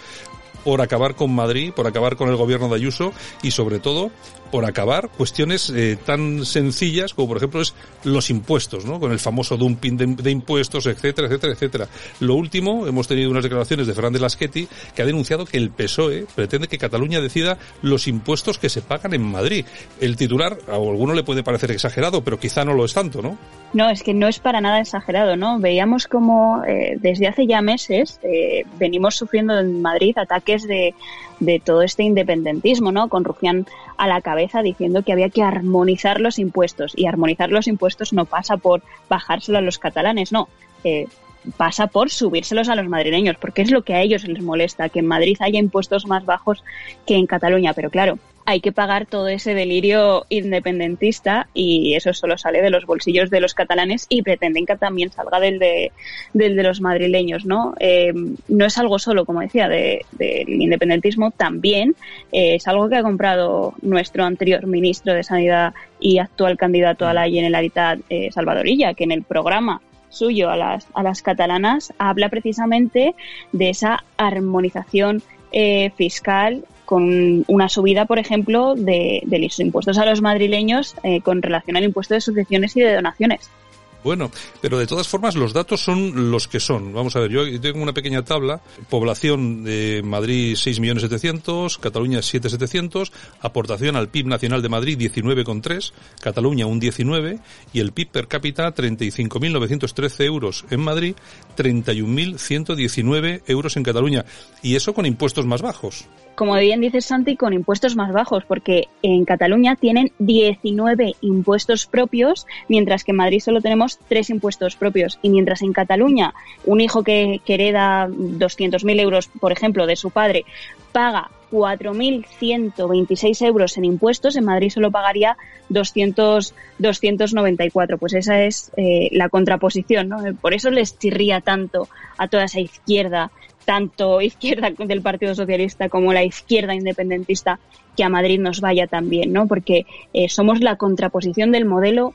por acabar con Madrid, por acabar con el gobierno de Ayuso y, sobre todo, por acabar cuestiones eh, tan sencillas como, por ejemplo, es los impuestos, ¿no? Con el famoso dumping de, de impuestos, etcétera, etcétera, etcétera. Lo último, hemos tenido unas declaraciones de Fernández Lasqueti, que ha denunciado que el P S O E pretende que Cataluña decida los impuestos que se pagan en Madrid. El titular, a alguno le puede parecer exagerado, pero quizá no lo es tanto, ¿no? No, es que no es para nada exagerado, ¿no? Veíamos como eh, desde hace ya meses eh, venimos sufriendo en Madrid ataques arranques de, de todo este independentismo, ¿no? Con Rufián a la cabeza diciendo que había que armonizar los impuestos. Y armonizar los impuestos no pasa por bajárselo a los catalanes, no. Eh, pasa por subírselos a los madrileños, porque es lo que a ellos les molesta, que en Madrid haya impuestos más bajos que en Cataluña. Pero claro, hay que pagar todo ese delirio independentista y eso solo sale de los bolsillos de los catalanes y pretenden que también salga del de, del de los madrileños, ¿no? Eh, no es algo solo, como decía, de, del independentismo, también eh, es algo que ha comprado nuestro anterior ministro de Sanidad y actual candidato a la Generalitat, eh, Salvador Illa, que en el programa suyo a las, a las catalanas habla precisamente de esa armonización eh, fiscal, con una subida, por ejemplo, de, de los impuestos a los madrileños eh, con relación al impuesto de sucesiones y de donaciones. Bueno, pero de todas formas los datos son los que son. Vamos a ver, yo tengo una pequeña tabla. Población de Madrid seis millones setecientos mil, Cataluña siete millones setecientos mil, aportación al P I B nacional de Madrid diecinueve coma tres, Cataluña un diecinueve y el P I B per cápita treinta y cinco mil novecientos trece euros en Madrid, treinta y un mil ciento diecinueve euros en Cataluña. Y eso con impuestos más bajos. Como bien dices, Santi, con impuestos más bajos, porque en Cataluña tienen diecinueve impuestos propios, mientras que en Madrid solo tenemos tres impuestos propios. Y mientras en Cataluña un hijo que, que hereda doscientos mil euros, por ejemplo, de su padre, paga cuatro mil ciento veintiséis euros en impuestos, en Madrid solo pagaría doscientos, doscientos noventa y cuatro. Pues esa es eh, la contraposición, ¿no? Por eso les chirría tanto a toda esa izquierda, tanto izquierda del Partido Socialista como la izquierda independentista, que a Madrid nos vaya también, ¿no? Porque eh, somos la contraposición del modelo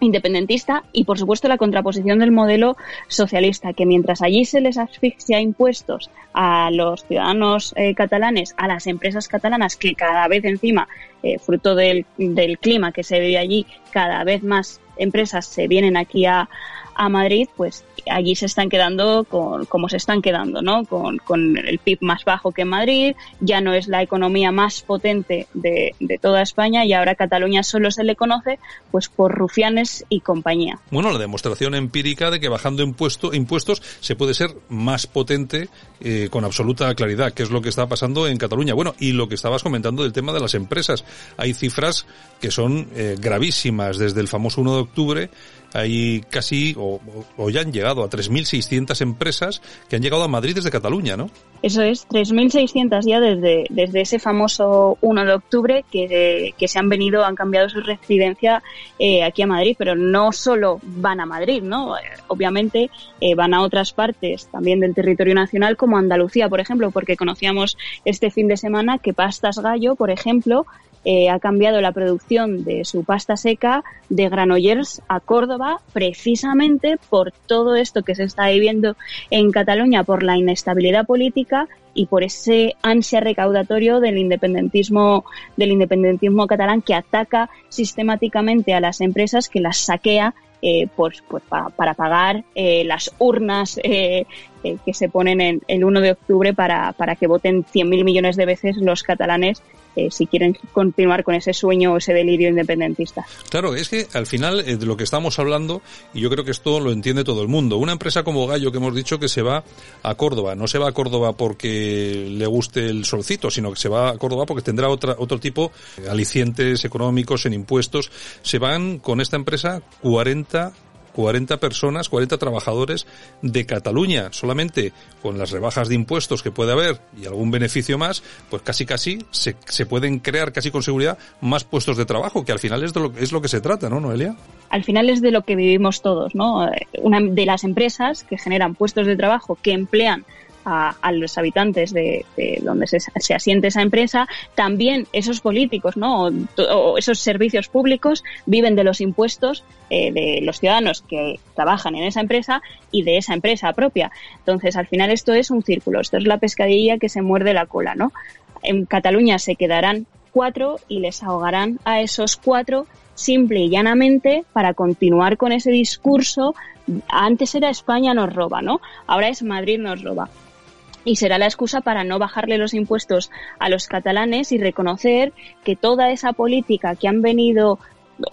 independentista y, por supuesto, la contraposición del modelo socialista, que mientras allí se les asfixia impuestos a los ciudadanos eh, catalanes, a las empresas catalanas, que cada vez encima, eh, fruto del, del clima que se vive allí, cada vez más empresas se vienen aquí a a Madrid, pues allí se están quedando con, como se están quedando, ¿no? Con, con el P I B más bajo que en Madrid, ya no es la economía más potente de, de toda España y ahora Cataluña solo se le conoce pues por rufianes y compañía. Bueno, la demostración empírica de que bajando impuesto, impuestos se puede ser más potente eh, con absoluta claridad, que es lo que está pasando en Cataluña. Bueno, y lo que estabas comentando del tema de las empresas. Hay cifras que son eh, gravísimas. Desde el famoso uno de octubre hay casi, o, o ya han llegado a tres mil seiscientas empresas que han llegado a Madrid desde Cataluña, ¿no? Eso es, tres mil seiscientas ya desde, desde ese famoso uno de octubre que, que se han venido, han cambiado su residencia eh, aquí a Madrid, pero no solo van a Madrid, ¿no? Obviamente eh, van a otras partes también del territorio nacional, como Andalucía, por ejemplo, porque conocíamos este fin de semana que Pastas Gallo, por ejemplo, Eh, ha cambiado la producción de su pasta seca de Granollers a Córdoba, precisamente por todo esto que se está viviendo en Cataluña, por la inestabilidad política y por ese ansia recaudatorio del independentismo del independentismo catalán, que ataca sistemáticamente a las empresas, que las saquea eh, pues, pues pa, para pagar eh, las urnas eh, eh, que se ponen en el uno de octubre para, para que voten cien mil millones de veces los catalanes, Eh, si quieren continuar con ese sueño o ese delirio independentista. Claro, es que al final eh, de lo que estamos hablando, y yo creo que esto lo entiende todo el mundo, una empresa como Gallo, que hemos dicho que se va a Córdoba, no se va a Córdoba porque le guste el solcito, sino que se va a Córdoba porque tendrá otra, otro tipo de alicientes económicos en impuestos. Se van con esta empresa cuarenta personas, cuarenta trabajadores de Cataluña, solamente con las rebajas de impuestos que puede haber y algún beneficio más, pues casi casi se, se pueden crear casi con seguridad más puestos de trabajo, que al final es, de lo, es lo que se trata, ¿no, Noelia? Al final es de lo que vivimos todos, ¿no? Una de las empresas que generan puestos de trabajo, que emplean A, a los habitantes de, de donde se, se asiente esa empresa, también esos políticos, ¿no? O, o esos servicios públicos viven de los impuestos eh, de los ciudadanos que trabajan en esa empresa y de esa empresa propia. Entonces, al final esto es un círculo, esto es la pescadilla que se muerde la cola, ¿no? En Cataluña se quedarán cuatro y les ahogarán a esos cuatro, simple y llanamente, para continuar con ese discurso. Antes era España nos roba, ¿no? Ahora es Madrid nos roba. Y será la excusa para no bajarle los impuestos a los catalanes y reconocer que toda esa política que han venido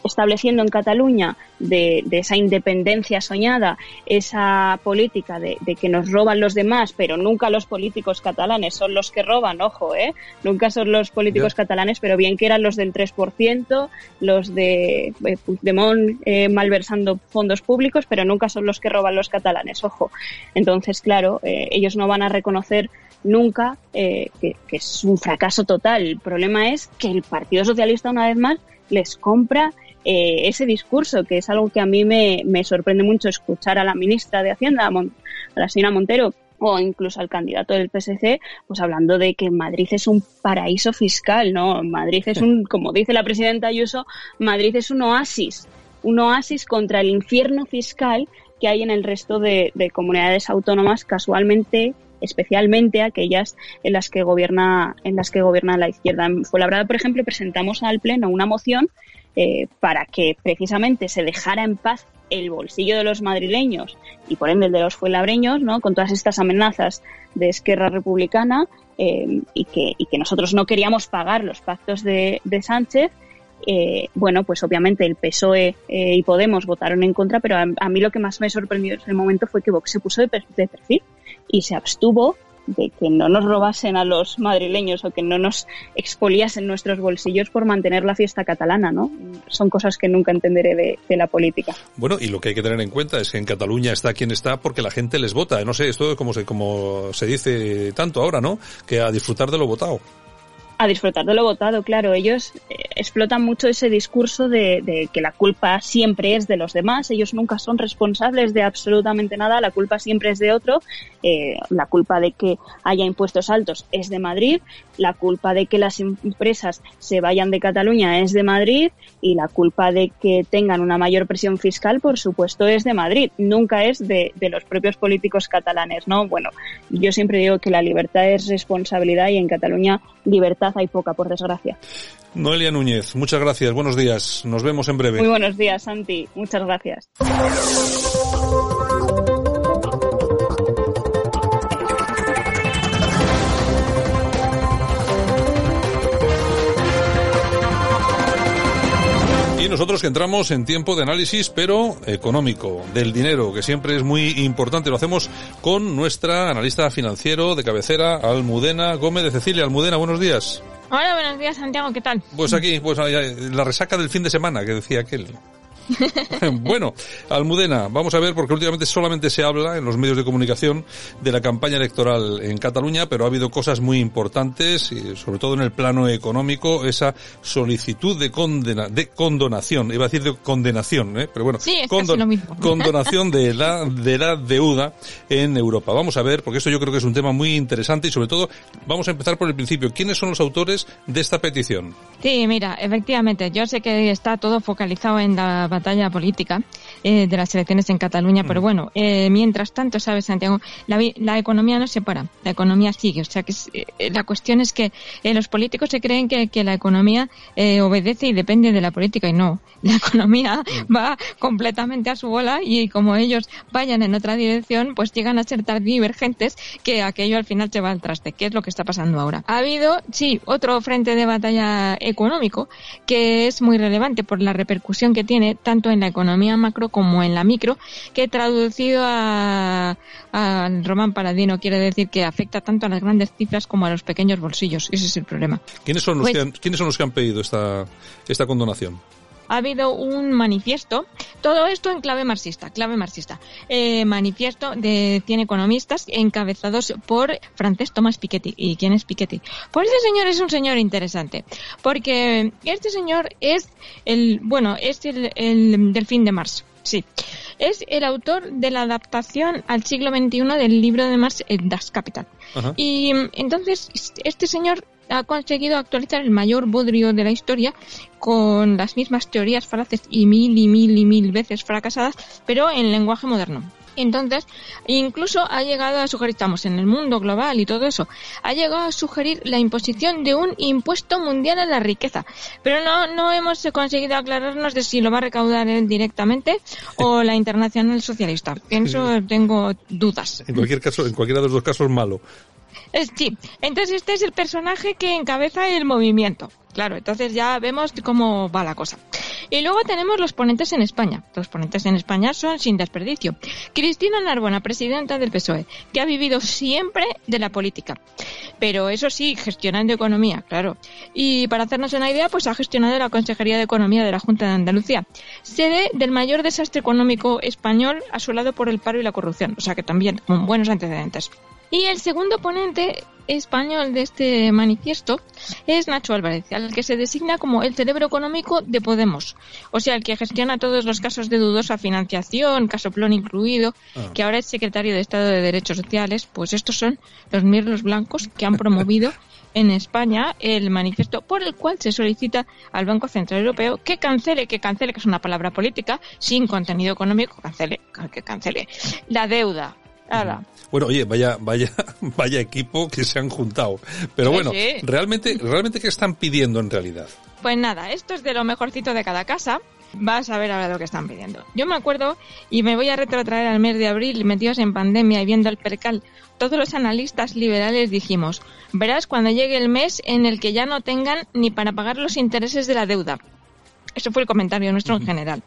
estableciendo en Cataluña de, de esa independencia soñada, esa política de, de que nos roban los demás, pero nunca los políticos catalanes son los que roban, ojo, ¿eh? Nunca son los políticos Yo. catalanes, pero bien que eran los del tres por ciento, los de eh, Puigdemont eh, malversando fondos públicos, pero nunca son los que roban los catalanes, ojo. Entonces, claro, eh, ellos no van a reconocer nunca eh, que, que es un fracaso total. El problema es que el Partido Socialista, una vez más, les compra eh, ese discurso, que es algo que a mí me, me sorprende mucho escuchar a la ministra de Hacienda, a, Mon, a la señora Montero, o incluso al candidato del P S C, pues hablando de que Madrid es un paraíso fiscal, ¿no? Madrid es un, como dice la presidenta Ayuso, Madrid es un oasis, un oasis contra el infierno fiscal que hay en el resto de, de comunidades autónomas, casualmente, especialmente aquellas en las que gobierna en las que gobierna la izquierda. En Fuenlabrada, por ejemplo, presentamos al Pleno una moción eh, para que precisamente se dejara en paz el bolsillo de los madrileños y por ende el de los fuenlabreños, ¿no? Con todas estas amenazas de Esquerra Republicana eh, y que y que nosotros no queríamos pagar los pactos de, de Sánchez. Eh, bueno, pues obviamente el P S O E eh, y Podemos votaron en contra, pero a, a mí lo que más me sorprendió en ese momento fue que Vox se puso de, de perfil y se abstuvo de que no nos robasen a los madrileños o que no nos expoliasen nuestros bolsillos por mantener la fiesta catalana, ¿no? Son cosas que nunca entenderé de, de la política. Bueno, y lo que hay que tener en cuenta es que en Cataluña está quien está porque la gente les vota. No sé, esto es como se, como se dice tanto ahora, ¿no? Que a disfrutar de lo votado. A disfrutar de lo votado, claro. Ellos explotan mucho ese discurso de, de que la culpa siempre es de los demás. Ellos nunca son responsables de absolutamente nada. La culpa siempre es de otro. Eh, la culpa de que haya impuestos altos es de Madrid. La culpa de que las empresas se vayan de Cataluña es de Madrid. Y la culpa de que tengan una mayor presión fiscal, por supuesto, es de Madrid. Nunca es de, de los propios políticos catalanes, ¿no? Bueno, yo siempre digo que la libertad es responsabilidad y en Cataluña libertad hay poca, por desgracia. Noelia Núñez, muchas gracias, buenos días, nos vemos en breve. Muy buenos días, Santi, muchas gracias. Y nosotros que entramos en tiempo de análisis, pero económico, del dinero, que siempre es muy importante. Lo hacemos con nuestra analista financiero de cabecera, Almudena Gómez de Cecilia. Almudena, buenos días. Hola, buenos días, Santiago, ¿qué tal? Pues aquí, pues la resaca del fin de semana, que decía aquel. Bueno, Almudena, vamos a ver, porque últimamente solamente se habla en los medios de comunicación de la campaña electoral en Cataluña, pero ha habido cosas muy importantes, y sobre todo en el plano económico, esa solicitud de condena, de condonación, iba a decir de condenación, ¿eh? Pero bueno, sí, es condon, casi lo mismo. Condonación de la, de la deuda en Europa. Vamos a ver, porque esto yo creo que es un tema muy interesante y sobre todo vamos a empezar por el principio. ¿Quiénes son los autores de esta petición? Sí, mira, efectivamente, yo sé que está todo focalizado en la batalla política eh, de las elecciones en Cataluña, pero bueno, eh, mientras tanto, ¿sabes, Santiago? La, la economía no se para, la economía sigue, o sea que eh, la cuestión es que eh, los políticos se creen que, que la economía eh, obedece y depende de la política, y no, la economía va completamente a su bola y como ellos vayan en otra dirección, pues llegan a ser tan divergentes que aquello al final se va al traste, que es lo que está pasando ahora. Ha habido, sí, otro frente de batalla económico que es muy relevante por la repercusión que tiene tanto en la economía macro como en la micro, que traducido a, a Román Paladino quiere decir que afecta tanto a las grandes cifras como a los pequeños bolsillos. Ese es el problema. ¿Quiénes son los, pues, que, han, ¿quiénes son los que han pedido esta, esta condonación? Ha habido un manifiesto, todo esto en clave marxista, clave marxista, eh, manifiesto de cien economistas encabezados por Francesc Thomas Piketty. ¿Y quién es Piketty? Pues este señor es un señor interesante, porque este señor es el, bueno, es el, el Delfín de Marx, sí. Es el autor de la adaptación al siglo veintiuno del libro de Marx, Das Kapital. Ajá. Y entonces este señor ha conseguido actualizar el mayor bodrio de la historia con las mismas teorías falaces y mil y mil y mil veces fracasadas, pero en lenguaje moderno. Entonces, incluso ha llegado a sugerir, estamos en el mundo global y todo eso, ha llegado a sugerir la imposición de un impuesto mundial a la riqueza. Pero no, no hemos conseguido aclararnos de si lo va a recaudar él directamente o la Internacional Socialista. Pienso, tengo dudas. En cualquier caso, en cualquiera de los dos casos, malo. Sí, entonces este es el personaje que encabeza el movimiento. Claro, entonces ya vemos cómo va la cosa. Y luego tenemos los ponentes en España. Los ponentes en España son sin desperdicio. Cristina Narbona, presidenta del P S O E, que ha vivido siempre de la política. Pero eso sí, gestionando economía, claro. Y para hacernos una idea, pues ha gestionado la Consejería de Economía de la Junta de Andalucía, sede del mayor desastre económico español asolado por el paro y la corrupción. O sea que también con buenos antecedentes. Y el segundo ponente español de este manifiesto es Nacho Álvarez, al que se designa como el cerebro económico de Podemos, o sea, el que gestiona todos los casos de dudosa financiación, casoplón incluido, ah. que ahora es secretario de Estado de Derechos Sociales. Pues estos son los mirlos blancos que han promovido en España el manifiesto por el cual se solicita al Banco Central Europeo que cancele, que cancele, que es una palabra política sin contenido económico, cancele, que cancele la deuda. Nada. Bueno, oye, vaya, vaya, vaya equipo que se han juntado. Pero sí, bueno, sí. realmente, realmente ¿qué están pidiendo en realidad? Pues nada, esto es de lo mejorcito de cada casa. Vas a ver ahora lo que están pidiendo. Yo me acuerdo, y me voy a retrotraer al mes de abril, metidos en pandemia y viendo el percal, todos los analistas liberales dijimos, verás cuando llegue el mes en el que ya no tengan ni para pagar los intereses de la deuda. Eso fue el comentario nuestro en general.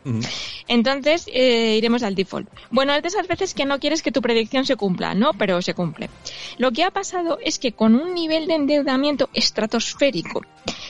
Entonces, eh, iremos al default. Bueno, es de esas veces que no quieres que tu predicción se cumpla, ¿no? Pero se cumple. Lo que ha pasado es que con un nivel de endeudamiento estratosférico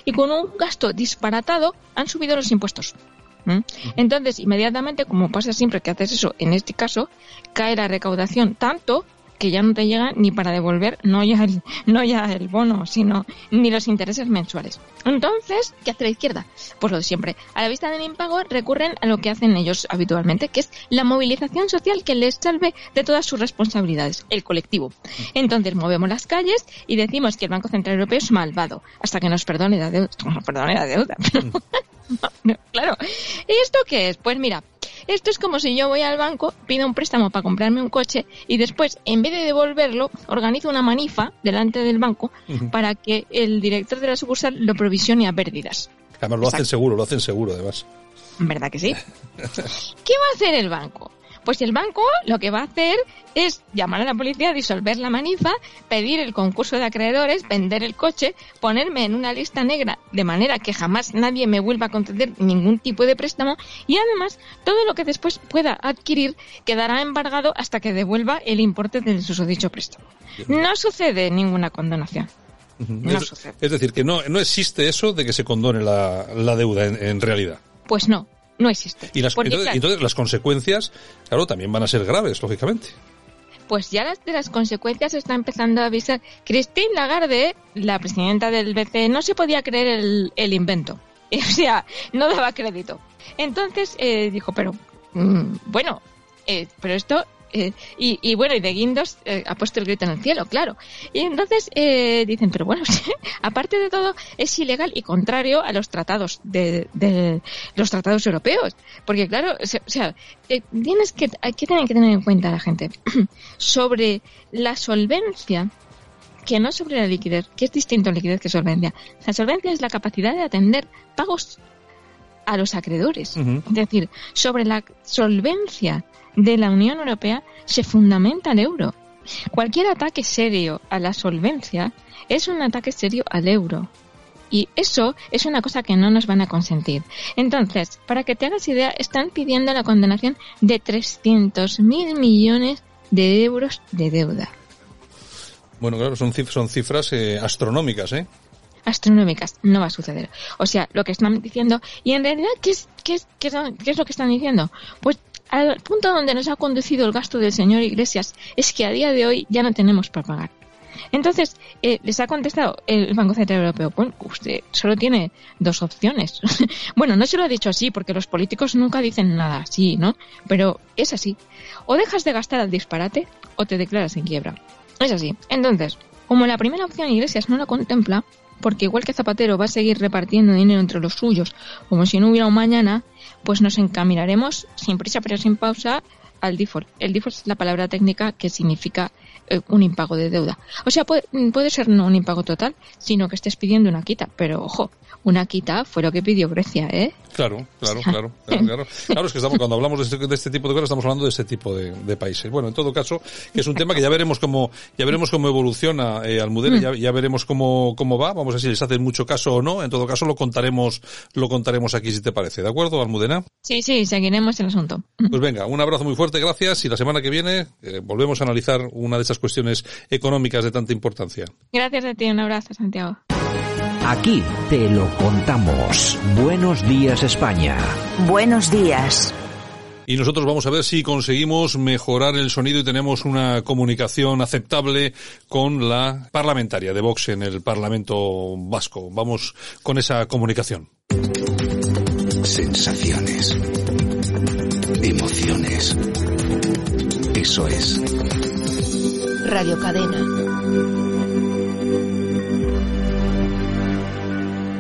y con un gasto disparatado han subido los impuestos. ¿Mm? Entonces, inmediatamente, como pasa siempre que haces eso, en este caso, cae la recaudación tanto que ya no te llega ni para devolver, no ya el, no ya el bono, sino ni los intereses mensuales. Entonces, ¿qué hace la izquierda? Pues lo de siempre. A la vista del impago recurren a lo que hacen ellos habitualmente, que es la movilización social que les salve de todas sus responsabilidades, el colectivo. Entonces, movemos las calles y decimos que el Banco Central Europeo es malvado, hasta que nos perdone la deuda. Nos perdone la deuda. No, claro. ¿Y esto qué es? Pues mira, esto es como si yo voy al banco, pido un préstamo para comprarme un coche y después, en vez de devolverlo, organizo una manifa delante del banco uh-huh. para que el director de la sucursal lo provisione a pérdidas. Además, lo Exacto. hacen seguro, lo hacen seguro, además. ¿Verdad que sí? ¿Qué va a hacer el banco? Pues el banco lo que va a hacer es llamar a la policía, disolver la manifa, pedir el concurso de acreedores, vender el coche, ponerme en una lista negra de manera que jamás nadie me vuelva a conceder ningún tipo de préstamo y además todo lo que después pueda adquirir quedará embargado hasta que devuelva el importe del susodicho préstamo. No sucede ninguna condonación. No es, sucede. Es decir, que no, no existe eso de que se condone la, la deuda en, en realidad. Pues no. No existe. Y las, porque, entonces, claro, entonces las consecuencias, claro, también van a ser graves, lógicamente. Pues ya las, de las consecuencias está empezando a avisar. Christine Lagarde, la presidenta del B C E, no se podía creer el, el invento. O sea, no daba crédito. Entonces eh, dijo, pero mmm, bueno, eh, pero esto... Eh, y, y bueno, y de guindos eh, ha puesto el grito en el cielo, claro. Y entonces eh, dicen, pero bueno, aparte de todo, es ilegal y contrario a los tratados de, de los tratados europeos. Porque claro, o sea, eh, tienes que, ¿qué tienen que tener en cuenta la gente? Sobre la solvencia, que no sobre la liquidez, que es distinto liquidez que solvencia. La solvencia es la capacidad de atender pagos a los acreedores. Uh-huh. Es decir, sobre la solvencia de la Unión Europea se fundamenta el euro. Cualquier ataque serio a la solvencia es un ataque serio al euro. Y eso es una cosa que no nos van a consentir. Entonces, para que te hagas idea, están pidiendo la condonación de trescientos mil millones de euros de deuda. Bueno, claro, son cifras, son cifras eh, astronómicas, ¿eh? Astronómicas, no va a suceder. O sea, lo que están diciendo... Y en realidad, ¿qué es, qué es, qué es, qué es lo que están diciendo? Pues al punto donde nos ha conducido el gasto del señor Iglesias es que a día de hoy ya no tenemos para pagar. Entonces, eh, les ha contestado el Banco Central Europeo, bueno, usted solo tiene dos opciones. Bueno, no se lo ha dicho así, porque los políticos nunca dicen nada así, ¿no? Pero es así. O dejas de gastar al disparate o te declaras en quiebra. Es así. Entonces, como la primera opción Iglesias no la contempla, porque igual que Zapatero va a seguir repartiendo dinero entre los suyos, como si no hubiera un mañana, pues nos encaminaremos sin prisa pero sin pausa al default. El default es la palabra técnica que significa eh, un impago de deuda. O sea, puede, puede ser no un impago total, sino que estés pidiendo una quita. Pero, ojo, una quita fue lo que pidió Grecia, ¿eh? Claro, claro, claro. Claro, claro. Claro, es que estamos, cuando hablamos de este, de este tipo de cosas, estamos hablando de este tipo de, de países. Bueno, en todo caso, que es un tema que ya veremos cómo, ya veremos cómo evoluciona, eh, Almudena, mm. ya, ya veremos cómo, cómo va. Vamos a ver si les hacen mucho caso o no. En todo caso, lo contaremos, lo contaremos aquí, si te parece. ¿De acuerdo, Almudena? Sí, sí, seguiremos el asunto. Pues venga, un abrazo muy fuerte, gracias. Y la semana que viene eh, volvemos a analizar una de esas cuestiones económicas de tanta importancia. Gracias a ti, un abrazo, Santiago. Aquí te lo contamos. Buenos días, España. Buenos días. Y nosotros vamos a ver si conseguimos mejorar el sonido y tenemos una comunicación aceptable con la parlamentaria de Vox en el Parlamento Vasco. Vamos con esa comunicación. Sensaciones. Emociones. Eso es Radio Cadena.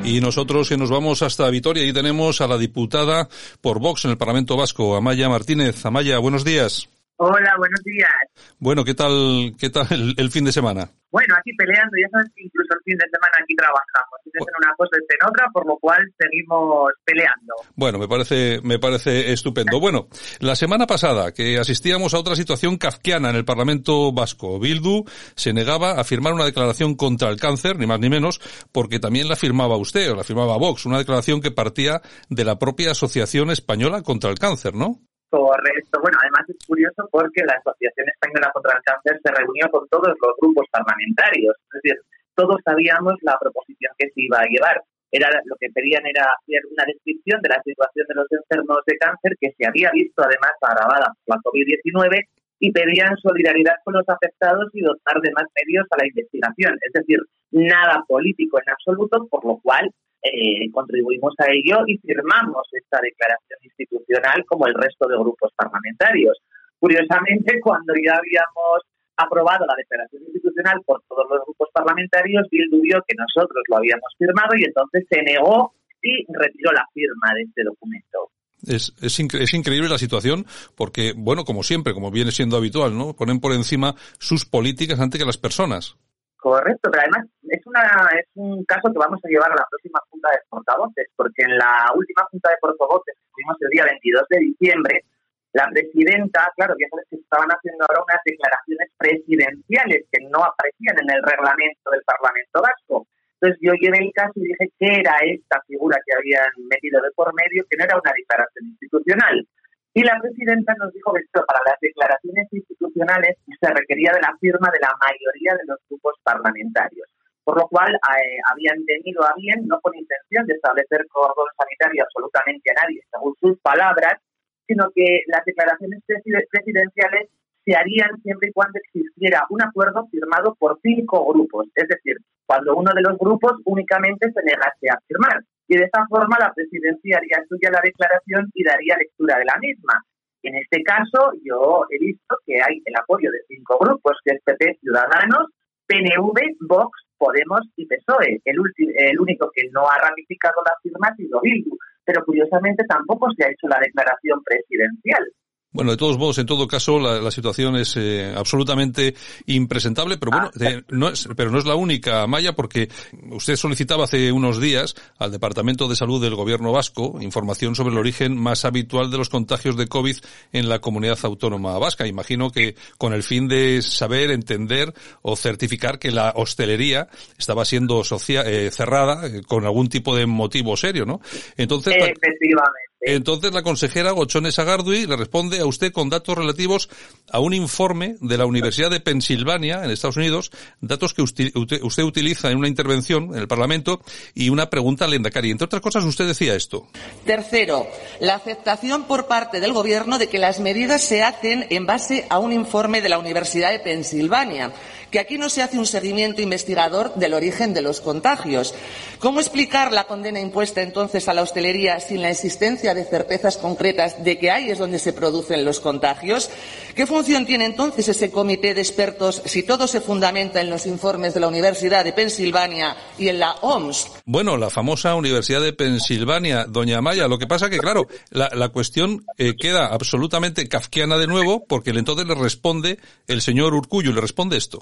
Y nosotros que nos vamos hasta Vitoria, y tenemos a la diputada por Vox en el Parlamento Vasco, Amaya Martínez. Amaya, buenos días. Hola, buenos días. Bueno, ¿qué tal qué tal el, el fin de semana? Bueno, aquí peleando, ya sabes que incluso el fin de semana aquí trabajamos. Es en una cosa, es en otra, por lo cual seguimos peleando. Bueno, me parece me parece estupendo. Bueno, la semana pasada que asistíamos a otra situación kafkiana en el Parlamento Vasco. Bildu se negaba a firmar una declaración contra el cáncer, ni más ni menos, porque también la firmaba usted, o la firmaba Vox, una declaración que partía de la propia Asociación Española contra el Cáncer, ¿no? Correcto. Bueno, además es curioso porque la Asociación Española contra el Cáncer se reunió con todos los grupos parlamentarios. Es decir, todos sabíamos la proposición que se iba a llevar. Era lo que pedían era hacer una descripción de la situación de los enfermos de cáncer que se había visto además agravada por la covid diecinueve y pedían solidaridad con los afectados y dotar de más medios a la investigación. Es decir, nada político en absoluto, por lo cual Eh, contribuimos a ello y firmamos esta declaración institucional como el resto de grupos parlamentarios. Curiosamente, cuando ya habíamos aprobado la declaración institucional por todos los grupos parlamentarios, Bildu vio que nosotros lo habíamos firmado y entonces se negó y retiró la firma de este documento. Es, es, incre- es increíble la situación porque, bueno, como siempre, como viene siendo habitual, ¿no? Ponen por encima sus políticas antes que las personas. Correcto, pero además es una es un caso que vamos a llevar a la próxima Junta de Portavoces, porque en la última Junta de Portavoces que tuvimos el día veintidós de diciembre, la presidenta, claro, ya sabes que estaban haciendo ahora unas declaraciones presidenciales que no aparecían en el reglamento del Parlamento Vasco. Entonces yo llevé el caso y dije que era esta figura que habían metido de por medio, que no era una declaración institucional. Y la presidenta nos dijo que esto, para las declaraciones institucionales se requería de la firma de la mayoría de los grupos parlamentarios, por lo cual eh, habían tenido a bien, no con intención de establecer cordón sanitario absolutamente a nadie, según sus palabras, sino que las declaraciones presidenciales se harían siempre y cuando existiera un acuerdo firmado por cinco grupos, es decir, cuando uno de los grupos únicamente se negase a firmar. Y de esta forma la presidencia haría suya la declaración y daría lectura de la misma. En este caso yo he visto que hay el apoyo de cinco grupos, que es P P, Ciudadanos, P N V, Vox, Podemos y PSOE. El, ulti- el único que no ha ratificado la firma ha sido Bildu, pero curiosamente tampoco se ha hecho la declaración presidencial. Bueno, de todos modos, en todo caso, la, la situación es eh, absolutamente impresentable, pero bueno, eh, no es, pero no es la única, Amaya, porque usted solicitaba hace unos días al Departamento de Salud del Gobierno Vasco información sobre el origen más habitual de los contagios de COVID en la comunidad autónoma vasca. Imagino que con el fin de saber, entender o certificar que la hostelería estaba siendo socia- eh, cerrada eh, con algún tipo de motivo serio, ¿no? Entonces, efectivamente. Entonces la consejera Gochones Agardui le responde a usted con datos relativos a un informe de la Universidad de Pensilvania en Estados Unidos, datos que usted, usted utiliza en una intervención en el Parlamento y una pregunta al Lehendakari. Entre otras cosas usted decía esto. Tercero, la aceptación por parte del Gobierno de que las medidas se hacen en base a un informe de la Universidad de Pensilvania, que aquí no se hace un seguimiento investigador del origen de los contagios. ¿Cómo explicar la condena impuesta entonces a la hostelería sin la existencia ausencia de certezas concretas de que ahí es donde se producen los contagios? ¿Qué función tiene entonces ese comité de expertos si todo se fundamenta en los informes de la Universidad de Pensilvania y en la O M S? Bueno, la famosa Universidad de Pensilvania, doña Amaya. Lo que pasa que, claro, la, la cuestión eh, queda absolutamente kafkiana de nuevo, porque entonces le responde el señor Urkullo, le responde esto.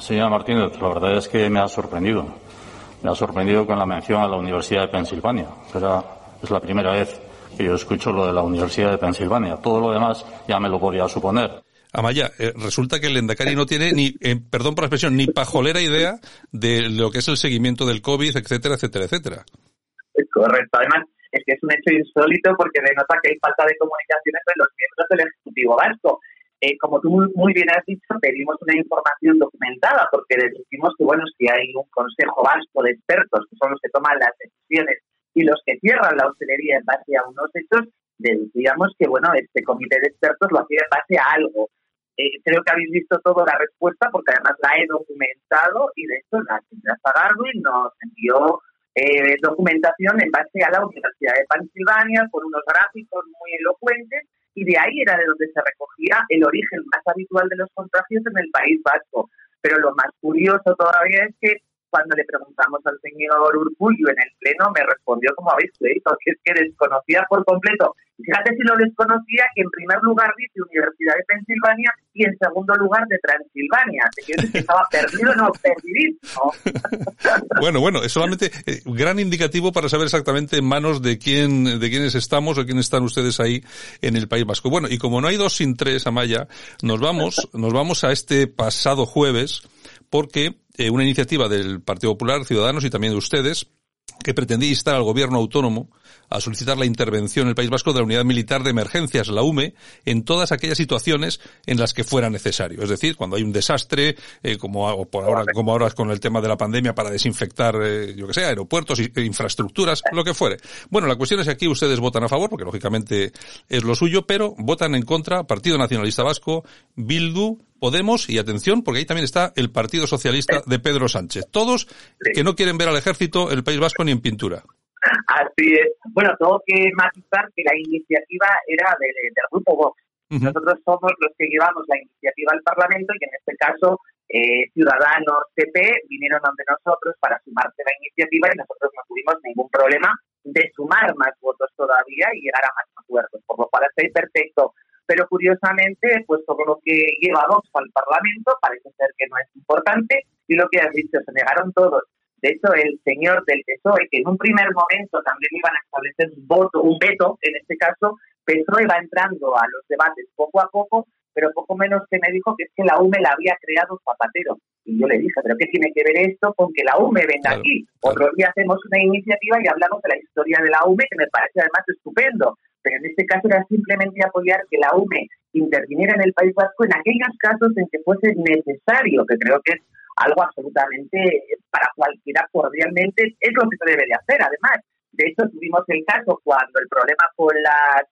Señora Martínez, la verdad es que me ha sorprendido. Me ha sorprendido con la mención a la Universidad de Pensilvania. Era, es la primera vez que yo escucho lo de la Universidad de Pensilvania. Todo lo demás ya me lo podía suponer. Amaya, eh, resulta que el Endacari no tiene ni, eh, perdón por la expresión, ni pajolera idea de lo que es el seguimiento del COVID, etcétera, etcétera, etcétera. Correcto. Además, es que es un hecho insólito porque denota que hay falta de comunicación entre los miembros del Ejecutivo Vasco. Eh, como tú muy bien has dicho, pedimos una información documentada porque decimos que, bueno, si hay un Consejo Vasco de Expertos, que son los que toman las decisiones y los que cierran la hostelería en base a unos hechos, deducíamos que, bueno, este comité de expertos lo hacía en base a algo. Eh, creo que habéis visto toda la respuesta porque además la he documentado y, de hecho, la señora Zagarwin nos envió eh, documentación en base a la Universidad de Pensilvania con unos gráficos muy elocuentes. Y de ahí era de donde se recogía el origen más habitual de los contagios en el País Vasco. Pero lo más curioso todavía es que cuando le preguntamos al señor Urkullo en el Pleno, me respondió, como habéis leído, que es que desconocía por completo. Fíjate si lo desconocía, que en primer lugar dice Universidad de Pensilvania y en segundo lugar de Transilvania. ¿Te quieres decir que estaba perdido? No, perdidísimo. Bueno, bueno, es solamente eh, gran indicativo para saber exactamente en manos de quién, de quiénes estamos o quiénes están ustedes ahí en el País Vasco. Bueno, y como no hay dos sin tres, Amaya, nos vamos, nos vamos a este pasado jueves porque eh, una iniciativa del Partido Popular, Ciudadanos y también de ustedes, que pretendía instar al gobierno autónomo a solicitar la intervención en el País Vasco de la Unidad Militar de Emergencias, la U M E, en todas aquellas situaciones en las que fuera necesario. Es decir, cuando hay un desastre, eh, como hago por ahora, como ahora con el tema de la pandemia para desinfectar, eh, yo que sé, aeropuertos, infraestructuras, lo que fuere. Bueno, la cuestión es que aquí ustedes votan a favor, porque lógicamente es lo suyo, pero votan en contra Partido Nacionalista Vasco, Bildu, Podemos, y atención, porque ahí también está el Partido Socialista de Pedro Sánchez. Todos que no quieren ver al ejército, el País Vasco ni en pintura. Así es. Bueno, tengo que matizar que la iniciativa era de, de, del Grupo Vox. Uh-huh. Nosotros somos los que llevamos la iniciativa al Parlamento y en este caso eh, Ciudadanos, P P, vinieron donde nosotros para sumarse a la iniciativa y nosotros no tuvimos ningún problema de sumar más votos todavía y llegar a más acuerdos, por lo cual está perfecto. Pero curiosamente, pues todo lo que lleva Vox al Parlamento parece ser que no es importante y lo que has dicho, se negaron todos. De hecho, el señor del P S O E, que en un primer momento también iban a establecer un voto, un veto, en este caso, P S O E va entrando a los debates poco a poco, pero poco menos que me dijo que es que la U M E la había creado Zapatero. Y yo le dije, ¿pero qué tiene que ver esto con que la U M E venga claro, aquí? Claro. Otro día hacemos una iniciativa y hablamos de la historia de la U M E, que me parece además estupendo. Pero en este caso era simplemente apoyar que la U M E interviniera en el País Vasco en aquellos casos en que fuese necesario, que creo que es algo absolutamente para cualquiera cordialmente, es lo que se debe de hacer. Además, de hecho tuvimos el caso cuando el problema con las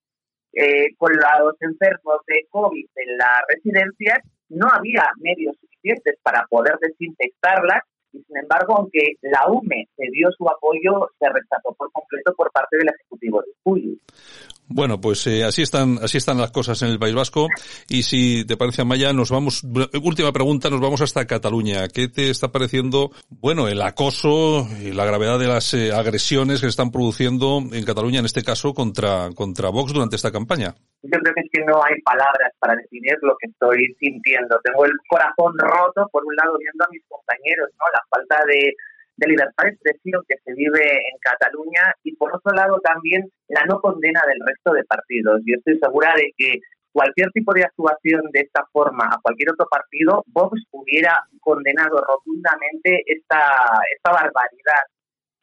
eh, con los enfermos de COVID en las residencias, no había medios suficientes para poder desinfectarlas y sin embargo, aunque la U M E se dio su apoyo, se rechazó por completo por parte del Ejecutivo de Urkullo. Bueno, pues eh, así están así están las cosas en el País Vasco y si te parece, Amaya, nos vamos, última pregunta, nos vamos hasta Cataluña. ¿Qué te está pareciendo, bueno, el acoso y la gravedad de las eh, agresiones que se están produciendo en Cataluña, en este caso contra contra Vox durante esta campaña? Yo creo que es que no hay palabras para definir lo que estoy sintiendo. Tengo el corazón roto, por un lado, viendo a mis compañeros, ¿no? La falta de de libertad de expresión que se vive en Cataluña y, por otro lado, también la no condena del resto de partidos. Yo estoy segura de que cualquier tipo de actuación de esta forma a cualquier otro partido, Vox hubiera condenado rotundamente esta, esta barbaridad.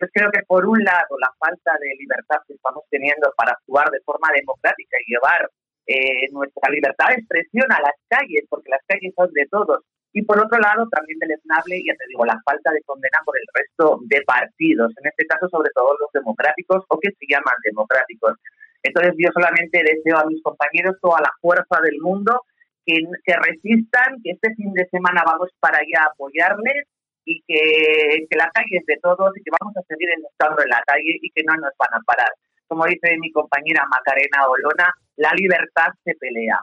Yo creo que, por un lado, la falta de libertad que estamos teniendo para actuar de forma democrática y llevar eh, nuestra libertad de expresión a las calles, porque las calles son de todos. Y por otro lado, también deleznable, ya te digo, la falta de condena por el resto de partidos, en este caso sobre todo los democráticos o que se llaman democráticos. Entonces yo solamente deseo a mis compañeros toda la fuerza del mundo que, que resistan, que este fin de semana vamos para allá a apoyarles y que, que la calle es de todos y que vamos a seguir estando en la calle y que no nos van a parar. como dice mi compañera Macarena Olona, la libertad se pelea.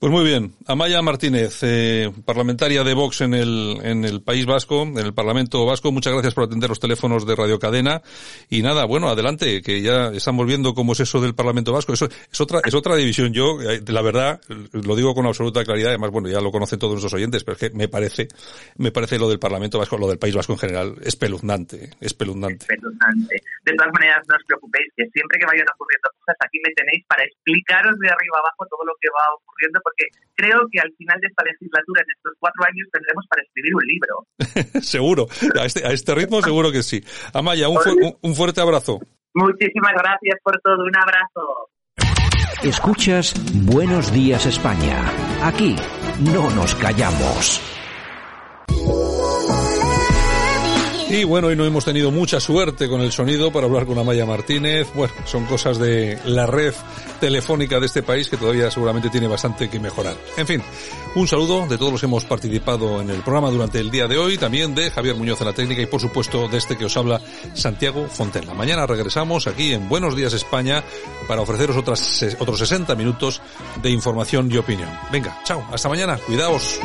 Pues muy bien, Amaya Martínez, eh, parlamentaria de Vox en el en el País Vasco, en el Parlamento Vasco, muchas gracias por atender los teléfonos de Radio Cadena y nada, bueno, adelante, que ya estamos viendo cómo es eso del Parlamento Vasco, eso es otra es otra división, yo la verdad lo digo con absoluta claridad, además bueno, ya lo conocen todos nuestros oyentes, pero es que me parece me parece lo del Parlamento Vasco, lo del País Vasco en general, espeluznante, espeluznante. Espeluznante. De todas maneras, no os preocupéis, que siempre que vayan ocurriendo cosas aquí me tenéis para explicaros de arriba abajo todo lo que va ocurriendo, porque creo que al final de esta legislatura, en estos cuatro años, tendremos para escribir un libro. Seguro, a este, a este ritmo seguro que sí. Amaya, un, fu- un, un fuerte abrazo. Muchísimas gracias por todo, un abrazo. Escuchas Buenos Días España. Aquí no nos callamos. Y bueno, hoy no hemos tenido mucha suerte con el sonido para hablar con Amaya Martínez. Bueno, son cosas de la red telefónica de este país que todavía seguramente tiene bastante que mejorar. En fin, un saludo de todos los que hemos participado en el programa durante el día de hoy, también de Javier Muñoz en la técnica y por supuesto de este que os habla, Santiago Fontengla. Mañana regresamos aquí en Buenos Días España para ofreceros otras, otros sesenta minutos de información y opinión. Venga, chao, hasta mañana, cuidaos.